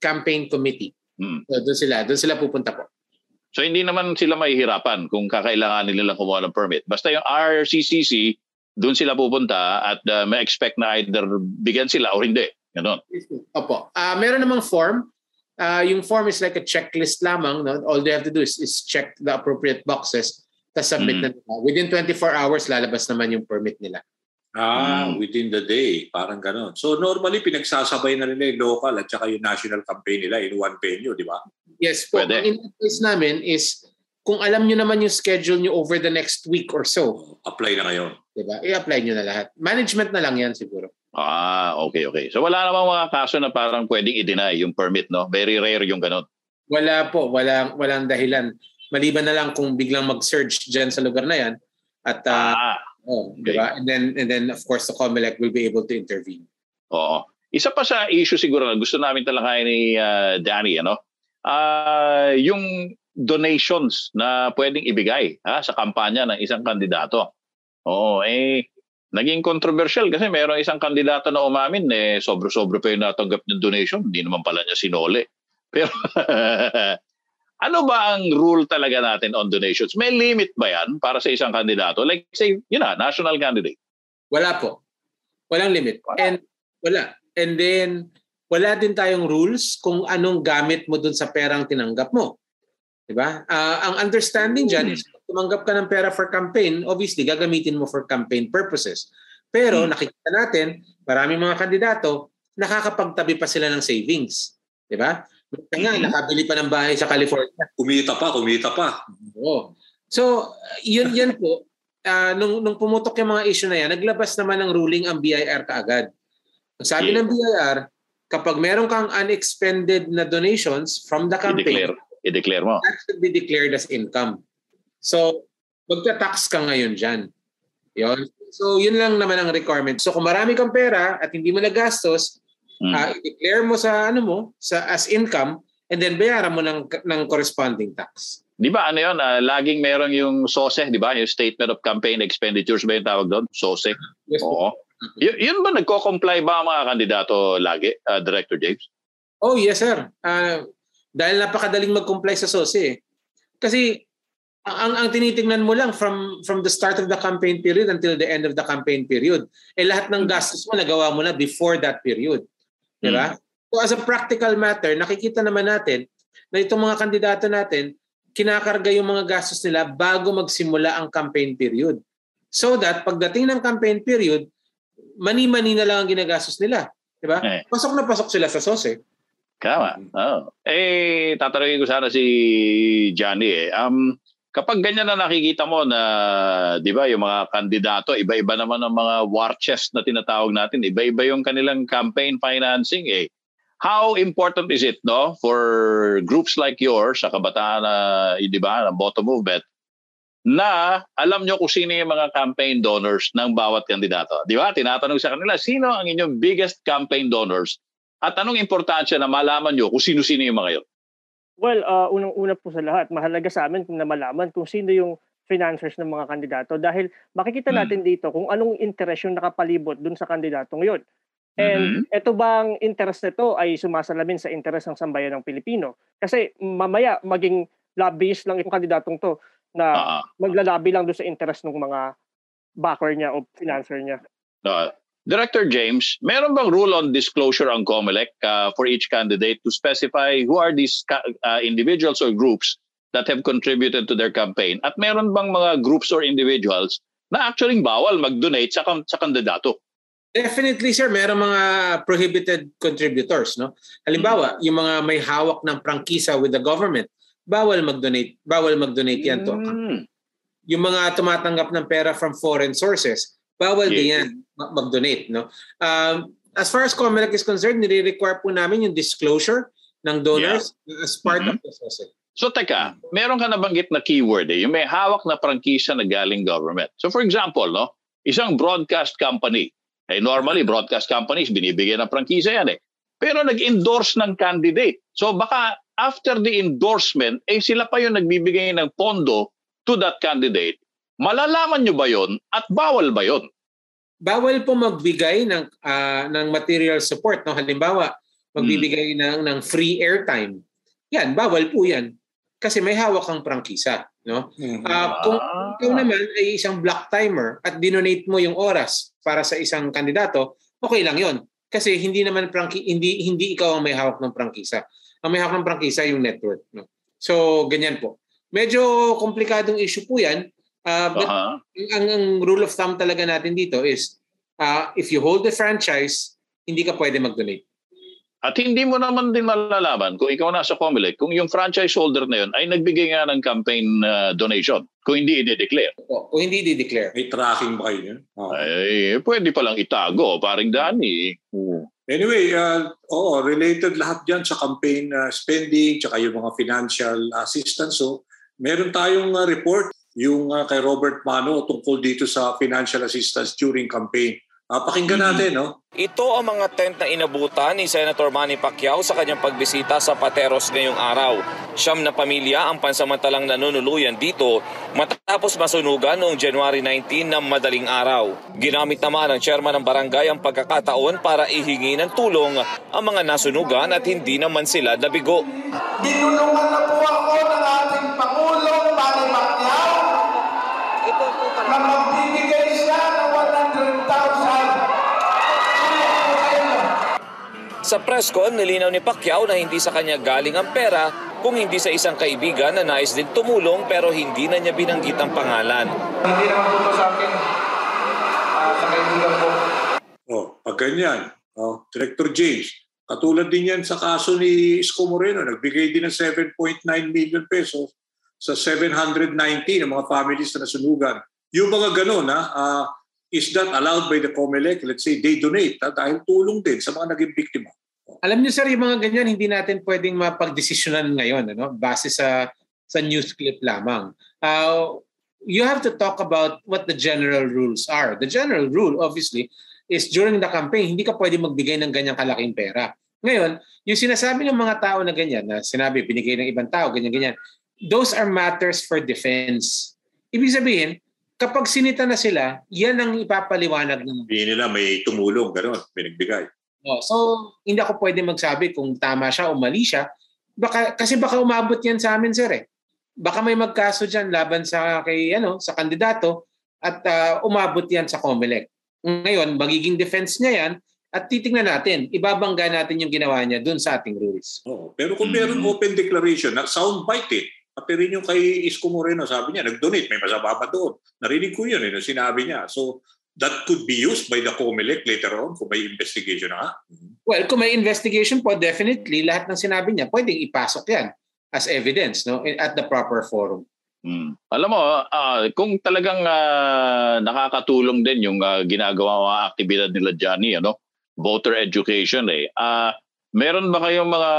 Campaign Committee. Hmm. So, doon sila pupunta po. So hindi naman sila mahihirapan kung kakailanganin nilang kumuha ng permit. Basta yung RCCC, doon sila pupunta at may expect na either bigyan sila o hindi. Ganun. Opo. Meron namang form. Yung form is like a checklist lamang. No? All they have to do is check the appropriate boxes. Tapos submit na nila. Within 24 hours, lalabas naman yung permit nila. Within the day. Parang ganun. So normally, pinagsasabay na nila yung local at saka yung national campaign nila in one venue, di ba? Yes po. Pwede. Ang in-advise namin is kung alam nyo naman yung schedule nyo over the next week or so. Apply na ngayon. Diba? I-apply nyo na lahat. Management na lang yan siguro. Okay. So wala namang mga kaso na parang pwedeng i-deny yung permit, no? Very rare yung ganun. Wala po. Walang dahilan. Maliban na lang kung biglang mag-surge dyan sa lugar na yan. At, okay. Diba? And then of course, the COMELEC will be able to intervene. Oo. Isa pa sa issue siguro na gusto namin talakayan ni Danny, ano? Yung donations na pwedeng ibigay sa kampanya ng isang kandidato. Oo, naging controversial kasi mayroong isang kandidato na umamin, sobra-sobra pa yung natanggap ng donation, hindi naman pala niya sinole. Pero ano ba ang rule talaga natin on donations? May limit ba yan para sa isang kandidato? Like say, national candidate. Wala po. Walang limit. And then, wala din tayong rules kung anong gamit mo dun sa perang tinanggap mo. Diba? Ang understanding dyan is kung tumanggap ka ng pera for campaign, obviously gagamitin mo for campaign purposes. Pero nakikita natin, maraming mga kandidato, nakakapagtabi pa sila ng savings. Diba? Nga, nakabili pa ng bahay sa California. Kumita pa. Oo. So, yun po. Nung pumutok yung mga issue na yan, naglabas naman ng ruling ang BIR kaagad. Sabi ng BIR, kapag meron kang unexpended na donations from the campaign, i-declare mo. That should be declared as income. So, magta-tax ka ngayon dyan. Yun. So, yun lang naman ang requirement. So, kung marami kang pera at hindi mo nagastos, i-declare mo sa as income and then bayaran mo ng corresponding tax. Di ba ano yun? Laging meron yung SOSEC, di ba? Yung Statement of Campaign Expenditures ba yung tawag doon? SOSEC. Yes, oo. Yun ba nagko-comply ba ang mga kandidato lagi, Director James? Oh, yes, sir. Dahil napakadaling mag-comply sa SOSE. Kasi ang tinitingnan mo lang from the start of the campaign period until the end of the campaign period, lahat ng gastos mo nagawa mo na before that period. Diba? So as a practical matter, nakikita naman natin na itong mga kandidato natin, kinakarga yung mga gastos nila bago magsimula ang campaign period. So that pagdating ng campaign period, mani-mani na lang ang ginagastos nila. Diba? Pasok na pasok sila sa SOSE. Kama. Tatanungin ko sana si Johnny. Kapag ganyan na nakikita mo na, di ba, yung mga kandidato, iba-iba naman ang mga war chest na tinatawag natin, iba-iba yung kanilang campaign financing. How important is it, no, for groups like yours sa kabataan na, di ba, ng Boto Movement, na alam nyo kung sino yung mga campaign donors ng bawat kandidato. Di ba? Tinatanong sa kanila, sino ang inyong biggest campaign donors? At anong importansya na malaman nyo kung sino-sino yung mga yun? Well, unang-una po sa lahat, mahalaga sa amin kung namalaman kung sino yung financiers ng mga kandidato dahil makikita natin dito kung anong interest yung nakapalibot dun sa kandidato ngayon. And ito bang interest nito ay sumasalamin sa interest ng sambayan ng Pilipino? Kasi mamaya maging lobbyist lang yung kandidatong to na maglalabi lang dun sa interest ng mga backer niya o financer niya. Director James, meron bang rule on disclosure ang COMELEC for each candidate to specify who are these individuals or groups that have contributed to their campaign? At meron bang mga groups or individuals na actually bawal mag-donate sa kandidato? Definitely, sir. Meron mga prohibited contributors. No? Halimbawa, yung mga may hawak ng prangkisa with the government, bawal mag-donate yan to. Yung mga tumatanggap ng pera from foreign sources, bawal din yan mag-donate. No? As far as COMELEC is concerned, nire-require po namin yung disclosure ng donors as part of the SOSEC. So teka, meron ka nabanggit na keyword. Yung may hawak na prangkisa na galing government. So for example, no, Isang broadcast company. Eh, normally, broadcast companies, binibigyan ng prangkisa yan eh. Pero nag-endorse ng candidate. So baka after the endorsement, eh sila pa yung nagbibigay ng pondo to that candidate. Malalaman nyo ba yon at bawal ba yon? Bawal po magbigay ng material support. No? Halimbawa, magbibigay ng free airtime. Yan, bawal po yan. Kasi may hawak ang prangkisa. No? Kung ikaw naman ay isang black timer at dinonate mo yung oras para sa isang kandidato, okay lang yon. Kasi hindi naman hindi ikaw ang may hawak ng prangkisa. Ang may hawak ng prangkisa yung network, no. So ganyan po. Medyo komplikadong issue po 'yan. But ang rule of thumb talaga natin dito is if you hold the franchise, hindi ka pwede mag-donate. At hindi mo naman din malalaman kung ikaw nasa COMELEC kung yung franchise holder na 'yon ay nagbigay nga ng campaign donation kung hindi i-declare. O hindi i-declare. May tracking ba kayo? Ay, pwede palang itago, paring Danny. Anyway, related lahat yan sa campaign spending, tsaka yung mga financial assistance. So, meron tayong report yung kay Robert Mano tungkol dito sa financial assistance during campaign. Pakinggan natin, no? Ito ang mga tent na inabutan ni Senator Manny Pacquiao sa kanyang pagbisita sa Pateros ngayong araw. 9 na pamilya ang pansamantalang nanunuluyan dito matapos masunugan noong January 19 ng madaling araw. Ginamit naman ng chairman ng barangay ang pagkakataon para ihingi ng tulong ang mga nasunugan at hindi naman sila nabigo. Dinulungan na po ako ng ating Pangulo Manny Pacquiao na magbibigay siya ng 100,000. Sa presscon, nilinaw ni Pacquiao na hindi sa kanya galing ang pera kung hindi sa isang kaibigan na nais din tumulong pero hindi na niya binanggit ang pangalan. Hindi naman po sa akin, sa kaibigan po. Pag ganyan, Director James, katulad din yan sa kaso ni Isko Moreno, nagbigay din ng 7.9 million pesos sa 790 ng mga families na nasunugan. Yung mga ganun, is that allowed by the COMELEC? Let's say they donate dahil tulong din sa mga naging biktima. Alam niyo sir, yung mga ganyan hindi natin pwedeng mapagdesisyonan ngayon, ano? Base sa news clip lamang. You have to talk about what the general rules are. The general rule obviously is during the campaign hindi ka pwedeng magbigay ng ganyang kalaking pera. Ngayon, yung sinasabi ng mga tao na ganyan, na sinabi binigay ng ibang tao ganyan-ganyan, those are matters for defense. Ibig sabihin, kapag sinita na sila, yan ang ipapaliwanag ng hindi nila may tumulong, gano'n, binigbigay. So, hindi ako pwede magsabi kung tama siya o mali siya. Kasi baka umabot yan sa amin, sir. Eh. Baka may magkaso dyan laban sa kandidato at umabot yan sa COMELEC. Ngayon, magiging defense niya yan at titingnan natin, ibabangga natin yung ginawa niya dun sa ating rules. Pero kung meron open declaration, soundbite eh. Pati rin yung kay Isko Moreno, sabi niya, nag-donate, may masaba pa doon. Narinig ko yun, yung sinabi niya. So, that could be used by the COMELEC later on kung may investigation na. Well, kung may investigation po, definitely, lahat ng sinabi niya, pwedeng ipasok yan as evidence no at the proper forum. Alam mo, kung talagang nakakatulong din yung ginagawa mga aktibidad nila Johnny, voter education, meron ba kayong mga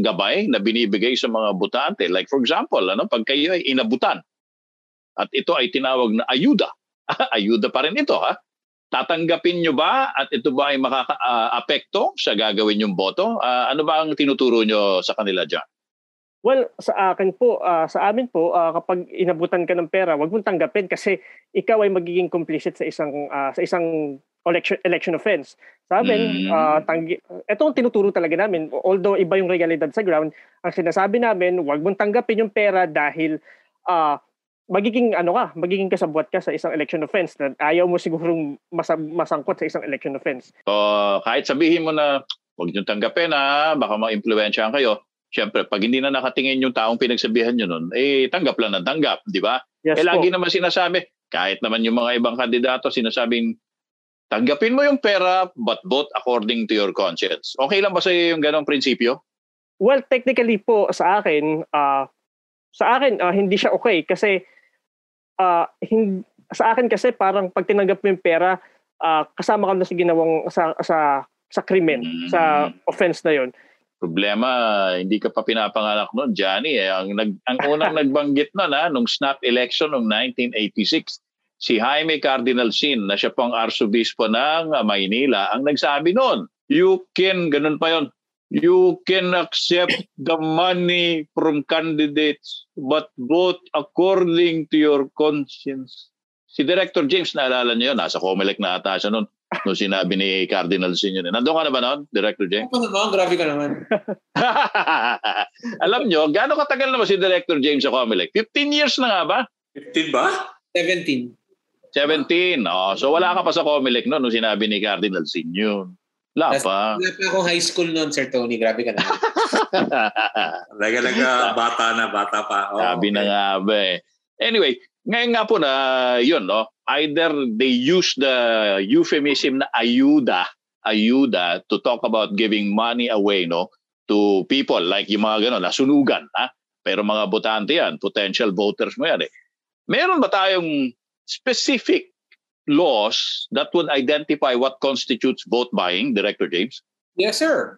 gabay na binibigay sa mga butante? Like for example, pag kayo ay inabutan at ito ay tinawag na ayuda. Ayuda pa rin ito, ha? Tatanggapin nyo ba at ito ba ay makaka-apekto sa gagawin yung boto? Ano ba ang tinuturo nyo sa kanila dyan? Well, sa amin po, kapag inabutan ka ng pera, wag mong tanggapin kasi ikaw ay magiging complicit sa isang election offense. Sa amin, ito ang tinuturo talaga namin. Although iba yung realidad sa ground, ang sinasabi namin, huwag mong tanggapin yung pera dahil magiging kasabwat ka sa isang election offense na ayaw mo sigurong masangkot sa isang election offense. So, kahit sabihin mo na huwag nyo tanggapin baka ma-influensyahan kayo, siyempre, pag hindi na nakatingin yung taong pinagsabihan nyo nun, tanggap lang ng tanggap, di ba? Yes, lagi naman sinasabi, kahit naman yung mga ibang kandidato, sinasabing, tanggapin mo yung pera but vote according to your conscience. Okay lang ba sa iyo yung ganong prinsipyo? Well, technically po sa akin hindi siya okay kasi sa akin kasi parang pag tinanggap mo yung pera kasama ka na sa ginawang sa krimen, sa offense na yon. Problema, hindi ka pa pinapanganak noon, Johnny. Ang unang nagbanggit noon nung snap election noong 1986. si Jaime Cardinal Sin, na siya pang Arsobispo ng Maynila, ang nagsabi noon, you can accept the money from candidates but vote according to your conscience. Si Director James, naalala niyo yun, nasa COMELEC na ata siya noon, nung sinabi ni Cardinal Sin yun. Nandun ka na ba noon, Director James? Nandun ka, grabe ka naman. Alam niyo, gaano katagal na ba si Director James sa COMELEC? 15 years na nga ba? 15 ba? 17. 17. Oh, so wala ka pa sa COMELEC noon nung sinabi ni Cardinal Sin yun. Wala pa. Wala pa akong high school noon, Sir Tony. Grabe ka naman. Talaga bata pa. Oh, sabi okay na nga ba eh. Anyway, ngayon nga po na yun, no? Either they use the euphemism na ayuda to talk about giving money away, no, to people like yung mga gano'n, nasunugan. Ha? Pero mga botante yan, potential voters mo yan eh. Meron ba tayong specific laws that would identify what constitutes vote buying, Director James? Yes, sir.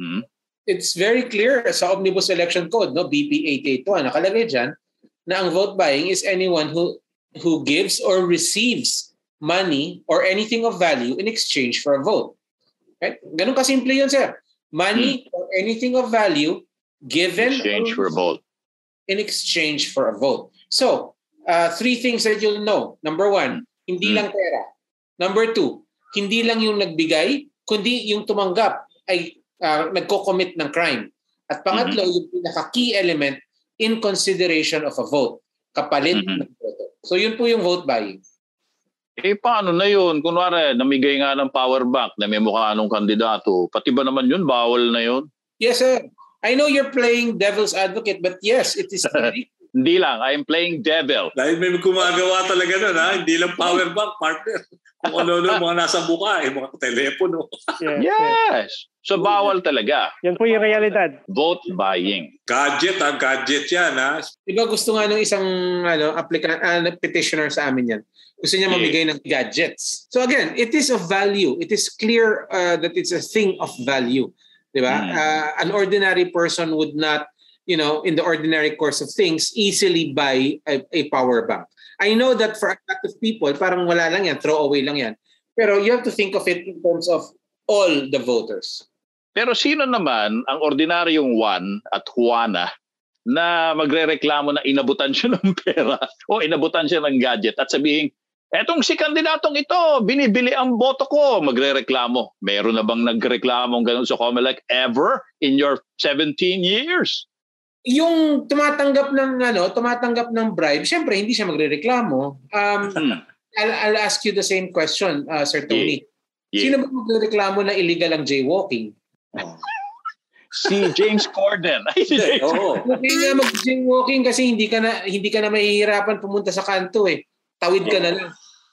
Mm-hmm. It's very clear sa Omnibus Election Code, no, BP 881, nakalagay dyan, na ang vote buying is anyone who gives or receives money or anything of value in exchange for a vote. Right? Ganun kasimple yun, sir. Money or anything of value given in exchange for a vote. So, three things that you'll know. Number one, hindi lang pera. Number two, hindi lang yung nagbigay, kundi yung tumanggap ay nagko-commit ng crime. At pangatlo, yung pinaka-key element, in consideration of a vote. Kapalit ng voto. So yun po yung vote buying. Eh paano na yun? Kunwari, namigay nga ng power bank na may mukha anong kandidato. Pati ba naman yun? Bawal na yun? Yes, sir. I know you're playing devil's advocate, but yes, it is very... Hindi lang. I'm playing devil. Dahil may kumagawa talaga nun, ha? Hindi lang power bank, partner. Kung ano-ano, mga nasa buka, eh, mga telepono. Yes! So, bawal talaga. Yan po yung realidad. Vote buying. Gadget, ha? Gadget yan, ha? Diba gusto nga nung isang petitioner sa amin yan? Gusto niya mamigay ng gadgets. So, again, it is of value. It is clear that it's a thing of value. Diba? An ordinary person would not, you know, in the ordinary course of things, easily buy a power bank. I know that for a lot of people, parang wala lang yan, throw away lang yan. Pero you have to think of it in terms of all the voters. Pero sino naman ang ordinaryong Juan at Juana na magrereklamo na inabutan siya ng pera o inabutan siya ng gadget at sabihin, etong si kandidatong ito, binibili ang boto ko, magrereklamo. Meron na bang nagreklamo ganun sa COMELEC ever in your 17 years? Yung tumatanggap ng bribe, syempre hindi siya magrereklamo. I'll ask you the same question, Sir Tony. Sino ba magrereklamo na illegal ang jaywalking? Si James Corden. Okay nga mag-jaywalking kasi hindi ka na mahihirapan pumunta sa kanto eh. Tawid ka na lang.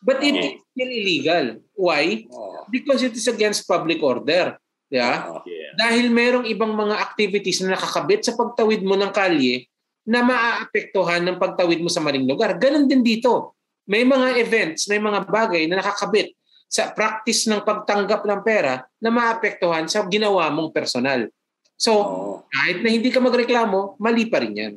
But it is still illegal. Why? Because it is against public order. Yeah? Yeah. Dahil merong ibang mga activities na nakakabit sa pagtawid mo ng kalye na maaapektuhan ng pagtawid mo sa maling lugar. Ganon din dito. May mga events, may mga bagay na nakakabit sa practice ng pagtanggap ng pera na maaapektuhan sa ginawa mong personal. So, kahit na hindi ka magreklamo, mali pa rin yan.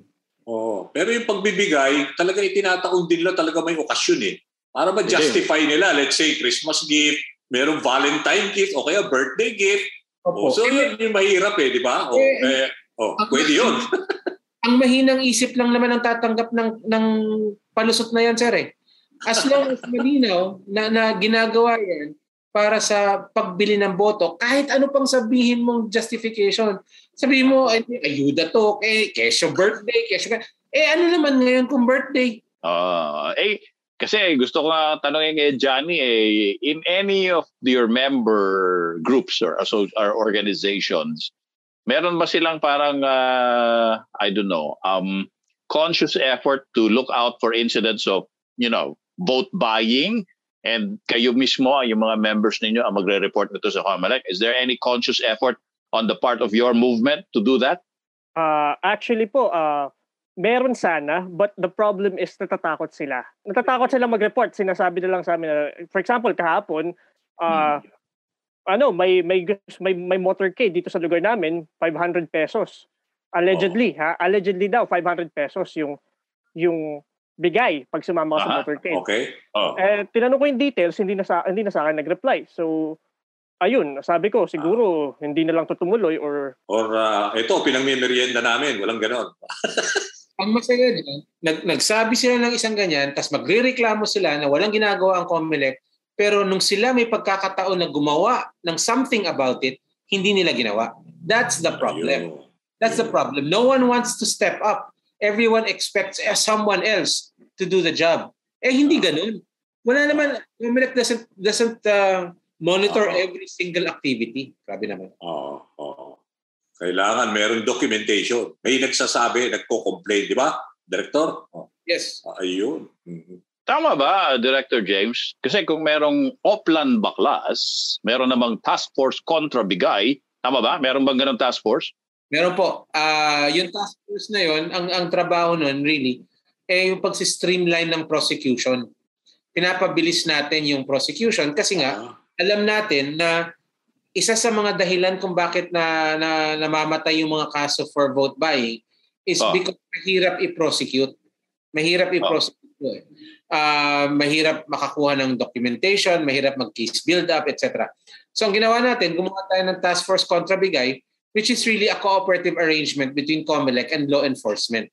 Pero yung pagbibigay, talaga itinataong din lang talaga may okasyon eh. Para ma-justify nila, let's say Christmas gift, merong Valentine gift o kaya birthday gift. Opo. So yun yung mahirap eh, di ba? Pwede yun. Ang mahinang isip lang naman ang tatanggap ng palusot na yan, sir eh. As long as malinaw na ginagawa yan para sa pagbili ng boto, kahit ano pang sabihin mong justification. Sabihin mo, ayuda to, kesyo birthday, kesyo. Ano naman ngayon kung birthday? Kasi gusto ko nga tanongin kay Johnny, in any of your member groups or organizations, meron ba silang parang, conscious effort to look out for incidents of, you know, vote buying? And kayo mismo, yung mga members ninyo, ang magre-report nito sa COMELEC. Is there any conscious effort on the part of your movement to do that? Actually po, meron sana, but the problem is natatakot sila. Natatakot sila mag-report. Sinasabi na lang sa amin, for example, kahapon, may motorcade dito sa lugar namin, 500 pesos. Allegedly daw, 500 pesos yung bigay pag sumama ka sa voter count. Okay. Oh. Eh, tinanong ko yung details, hindi na sa akin nag-reply. So, ayun, sabi ko, siguro hindi na lang tutumuloy or ito, pinangmimerienda namin, walang ganon. Ang masaya din, nagsabi sila ng isang ganyan, tapos magrereklamo sila na walang ginagawa ang COMELEC, pero nung sila may pagkakataon na gumawa ng something about it, hindi nila ginawa. That's the problem. That's the problem. No one wants to step up. Everyone expects someone else to do the job. Eh, hindi ganun. Wala naman, COMELEC doesn't monitor every single activity. Grabe naman. Oo. Kailangan meron documentation. May nagsasabi, nagko-complain, di ba, Director? Oh. Yes. Ayun. Mm-hmm. Tama ba, Director James? Kasi kung merong Oplan Baklas, meron namang task force kontra bigay. Tama ba? Meron bang ganang task force? Meron po. Yung task force na yun, ang trabaho nun really, yung pag-streamline ng prosecution. Pinapabilis natin yung prosecution kasi nga, alam natin na isa sa mga dahilan kung bakit na namamatay yung mga kaso for vote buying is because mahirap i-prosecute. Mahirap i-prosecute. Mahirap makakuha ng documentation, mahirap mag-case build-up, etc. So ang ginawa natin, gumawa tayo ng task force kontra bigay, which is really a cooperative arrangement between COMELEC and law enforcement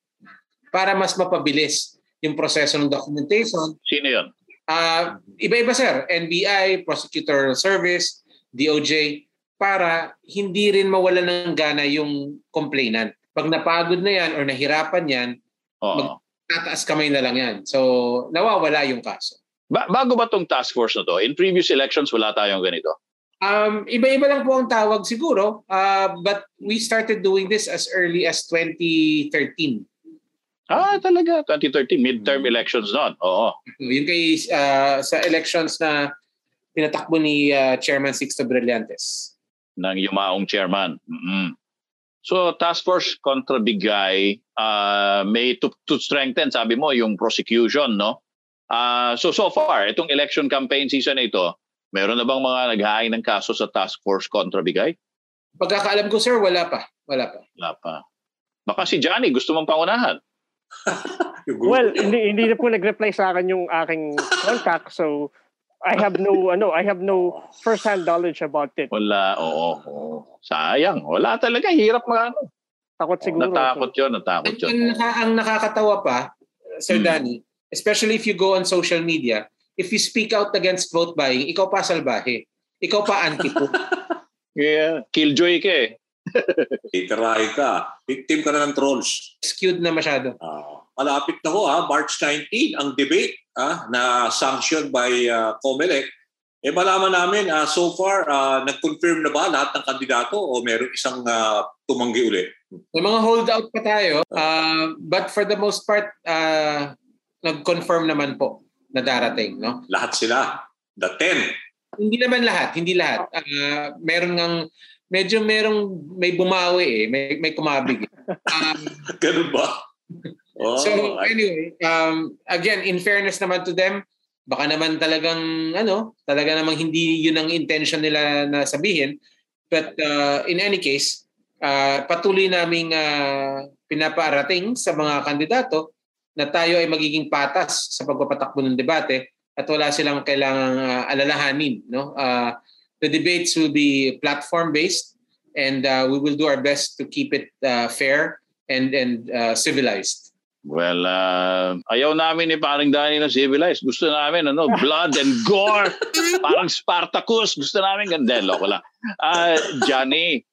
para mas mapabilis yung proseso ng documentation. Sino yun? Iba-iba, sir. NBI, Prosecutorial Service, DOJ, para hindi rin mawala ng gana yung complainant. Pag napagod na yan or nahirapan yan, magtataas kamay na lang yan. So, nawawala yung kaso. Bago ba itong task force na to? In previous elections, wala tayong ganito? Iba-iba lang po ang tawag siguro. But we started doing this as early as 2013. Talaga? 2013? Midterm elections noon? Oo. Yung kay, sa elections na pinatakbo ni Chairman Sixto Brillantes. Nang yumaong chairman. Mm-hmm. So, task force kontra bigay, may to strengthen, sabi mo, yung prosecution, no? So far, itong election campaign season na ito, meron na bang mga naghahain ng kaso sa task force kontra bigay? Pagkakaalam ko, sir, wala pa. Baka si Johnny, gusto mong pangunahan. Well, hindi na po nag-reply sa akin yung aking contact, so I have no first-hand knowledge about it. Wala, oo. Sayang. Wala talaga, hirap mag-ano. Takot siguro. Natakot yun. Ang nakakatawa pa, Sir Danny, especially if you go on social media, if you speak out against vote buying, ikaw pa salbahe. Ikaw pa anti-po. Yeah, killjoy ka eh. Itiray ka. Victim ka na ng trolls. Skewed na masyado. Malapit na ho, March 19, ang debate na sanctioned by COMELEC. Malaman namin, so far, nag-confirm na ba lahat ng kandidato o meron isang tumanggi ulit? May mga holdout pa tayo, but for the most part, nag-confirm naman po na darating. No? Lahat sila? The 10? Hindi naman lahat, hindi lahat. May bumawi eh, may kumabig. Ganun ba? So anyway, again, in fairness naman to them, baka naman talaga namang hindi yun ang intention nila na sabihin. But in any case, patuloy naming pinapaarating sa mga kandidato na tayo ay magiging patas sa pagpapatakbo ng debate at wala silang kailangang alalahanin. No? The debates will be platform-based and we will do our best to keep it fair and civilized. Well, ayaw namin ni Paring Danny na civilized. Gusto namin, blood and gore. Parang Spartacus. Gusto namin, gandelo ko lang. Johnny,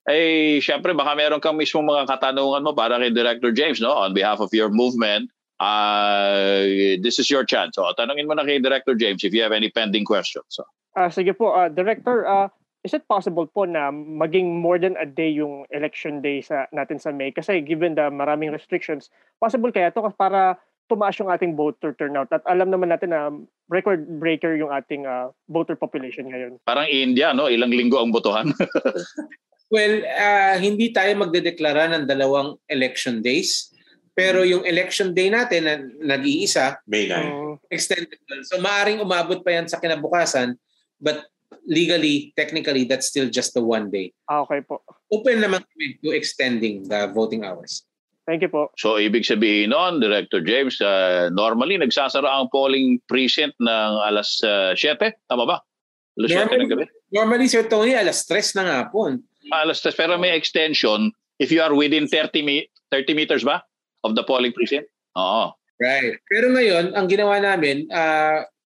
syempre, baka meron kang mismo mga katanungan mo para kay Director James, no? On behalf of your movement, this is your chance. So, tanungin mo na kay Director James if you have any pending questions. So. Sige po, Director, is it possible po na maging more than a day yung election day natin sa May? Kasi given the maraming restrictions, possible kaya ito para tumaas yung ating voter turnout? At alam naman natin na record breaker yung ating voter population ngayon. Parang India, no? Ilang linggo ang botohan. Well, hindi tayo magdedeklara ng dalawang election days. Pero yung election day natin na nag-iisa, May 9. Extended. So maaring umabot pa yan sa kinabukasan. But legally, technically, that's still just the one day. Okay po. Open naman kami to extending the voting hours. Thank you po. So, ibig sabihin noon, Director James, normally nagsasara ang polling precinct ng alas 7, tama ba? Alas 7 ng gabi? Normally, Sir Tony, alas 3 ng hapon. Alas 3, pero may extension if you are within 30 meters ba of the polling precinct? Oo. Right. Pero ngayon, ang ginawa namin,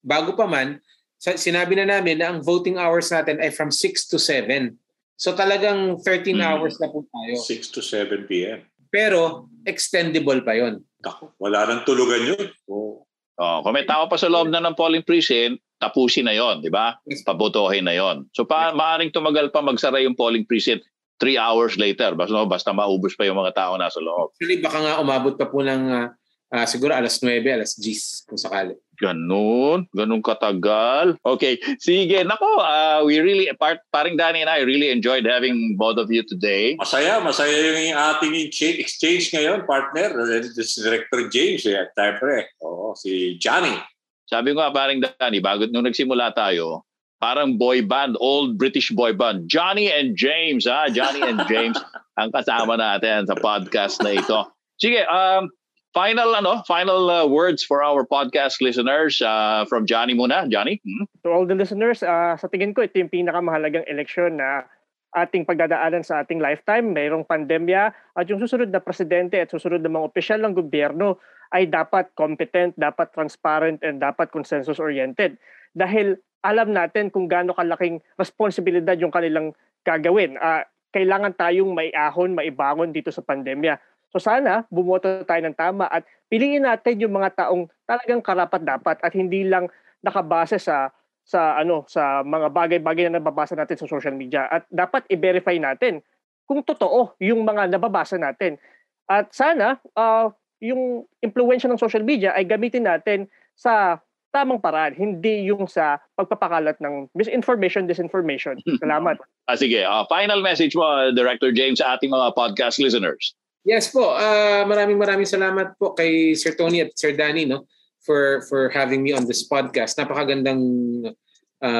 bago pa man, sinabi na namin na ang voting hours natin ay from 6 to 7. So talagang 13 hours na po tayo. 6 to 7 p.m. Pero extendable pa yun. Wala nang tulugan yun. Oh. Oh, kung may tao pa sa loob na ng polling precinct, tapusin na yun, di ba? Pabotohin na yun. So maaaring tumagal pa magsara yung polling precinct 3 hours later. Basta maubos pa yung mga tao nasa loob. Actually, baka nga umabot pa po ng siguro alas 9, alas 10 kung sakali. Ganun katagal. Okay, sige. Nako, we really, paring Danny and I really enjoyed having both of you today. Masaya yung ating exchange ngayon, partner. This is Director James, si Johnny. Sabi ko nga, paring Danny, bago nung nagsimula tayo, parang boy band, old British boy band. Johnny and James, Johnny and James ang kasama natin sa podcast na ito. Sige, final words for our podcast listeners from Johnny muna. Johnny? To all the listeners, sa tingin ko, ito yung pinakamahalagang eleksyon na ating pagdadaanan sa ating lifetime. Mayroong pandemya at yung susunod na presidente at susunod na mga opisyal ng gobyerno ay dapat competent, dapat transparent, and dapat consensus-oriented. Dahil alam natin kung gaano kalaking responsibilidad yung kanilang gagawin. Kailangan tayong maiahon, maibangon dito sa pandemya. So sana bumoto tayo ng tama at piliin natin yung mga taong talagang karapat-dapat at hindi lang nakabase sa mga bagay-bagay na nababasa natin sa social media, at dapat i-verify natin kung totoo yung mga nababasa natin. At sana yung impluwensya ng social media ay gamitin natin sa tamang paraan, hindi yung sa pagpapakalat ng misinformation, disinformation. Salamat. Sige, final message mo, Director James, sa ating mga podcast listeners. Yes po, maraming salamat po kay Sir Tony at Sir Danny, no, for having me on this podcast. Napakagandang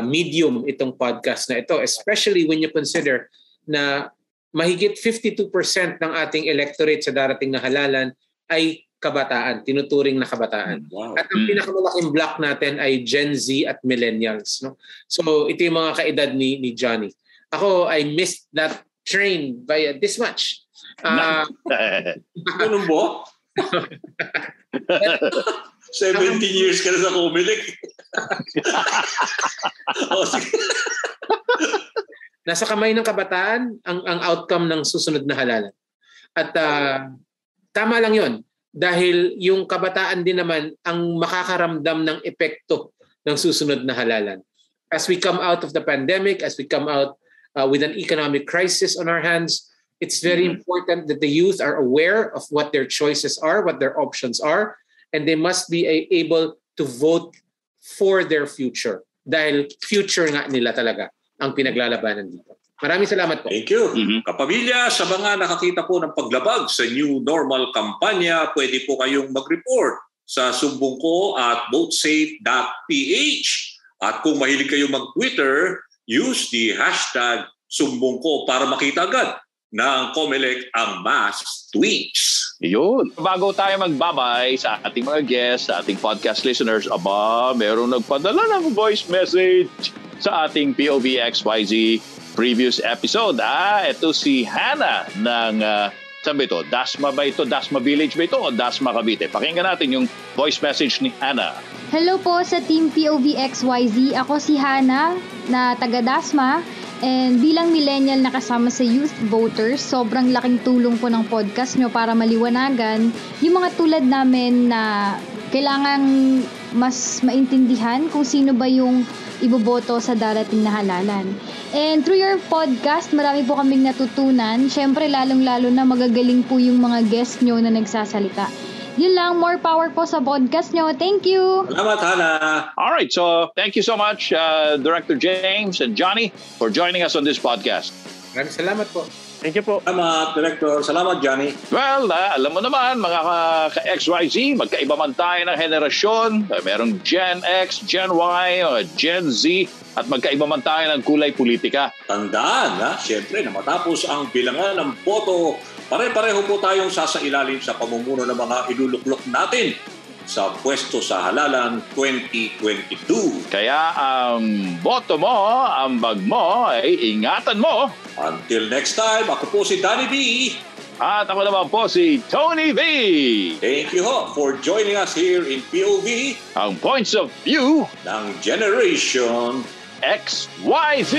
medium itong podcast na ito, especially when you consider na mahigit 52% ng ating electorate sa darating na halalan ay kabataan, tinuturing na kabataan. Wow. At ang pinakamalaking block natin ay Gen Z at Millennials, no. So ito yung mga kaedad ni Johnny. Ako, I missed that train by this much. Ganun ba? 17 years ka na sa COMELEC. Nasa kamay ng kabataan ang outcome ng susunod na halalan. At tama lang yun. Dahil yung kabataan din naman ang makakaramdam ng epekto ng susunod na halalan. As we come out of the pandemic, as we come out with an economic crisis on our hands, it's very important that the youth are aware of what their choices are, what their options are, and they must be able to vote for their future. Dahil future nga nila talaga ang pinaglalabanan dito. Maraming salamat po. Thank you. Kapamilya, sa mga nakakita po ng paglabag sa new normal kampanya, pwede po kayong mag-report sa Sumbongko at votesafe.ph. At kung mahilig kayong mag-Twitter, use the hashtag Sumbongko para makita agad ng COMELEC ang mass tweets. Yun. Bago tayo magbabay sa ating mga guests, sa ating podcast listeners, merong nagpadala ng voice message sa ating POV XYZ previous episode. Ito si Hannah ng, saan ba ito? Dasma ba ito? Dasma Village ba ito? O Dasma Cavite? Pakinggan natin yung voice message ni Hannah. Hello po sa team POV XYZ. Ako si Hannah na taga Dasma. And bilang millennial na kasama sa youth voters, sobrang laking tulong po ng podcast nyo para maliwanagan yung mga tulad namin na kailangan mas maintindihan kung sino ba yung iboboto sa darating na halalan. And through your podcast, marami po kaming natutunan. Siyempre, lalong-lalo na magagaling po yung mga guest nyo na nagsasalita. Yun lang, more power po sa podcast nyo. Thank you. Salamat, Hannah. All right, so thank you so much, Director James and Johnny, for joining us on this podcast. Maraming salamat po. Thank you po. Salamat, Director. Salamat, Johnny. Well, alam mo naman, mga ka-XYZ, magkaiba man tayo ng henerasyon. Merong Gen X, Gen Y, Gen Z, at magkaiba man tayo ng kulay politika. Tandaan, siyempre, na matapos ang bilangan ng boto Pare-pareho po tayong sasailalim sa pamumuno ng mga iluluklok natin sa pwesto sa Halalan 2022. Kaya ang boto mo, ang bag mo, ay ingatan mo. Until next time, ako po si Danny B. At ako naman po si Tony V. Thank you ho for joining us here in POV. Ang Points of View ng Generation XYZ.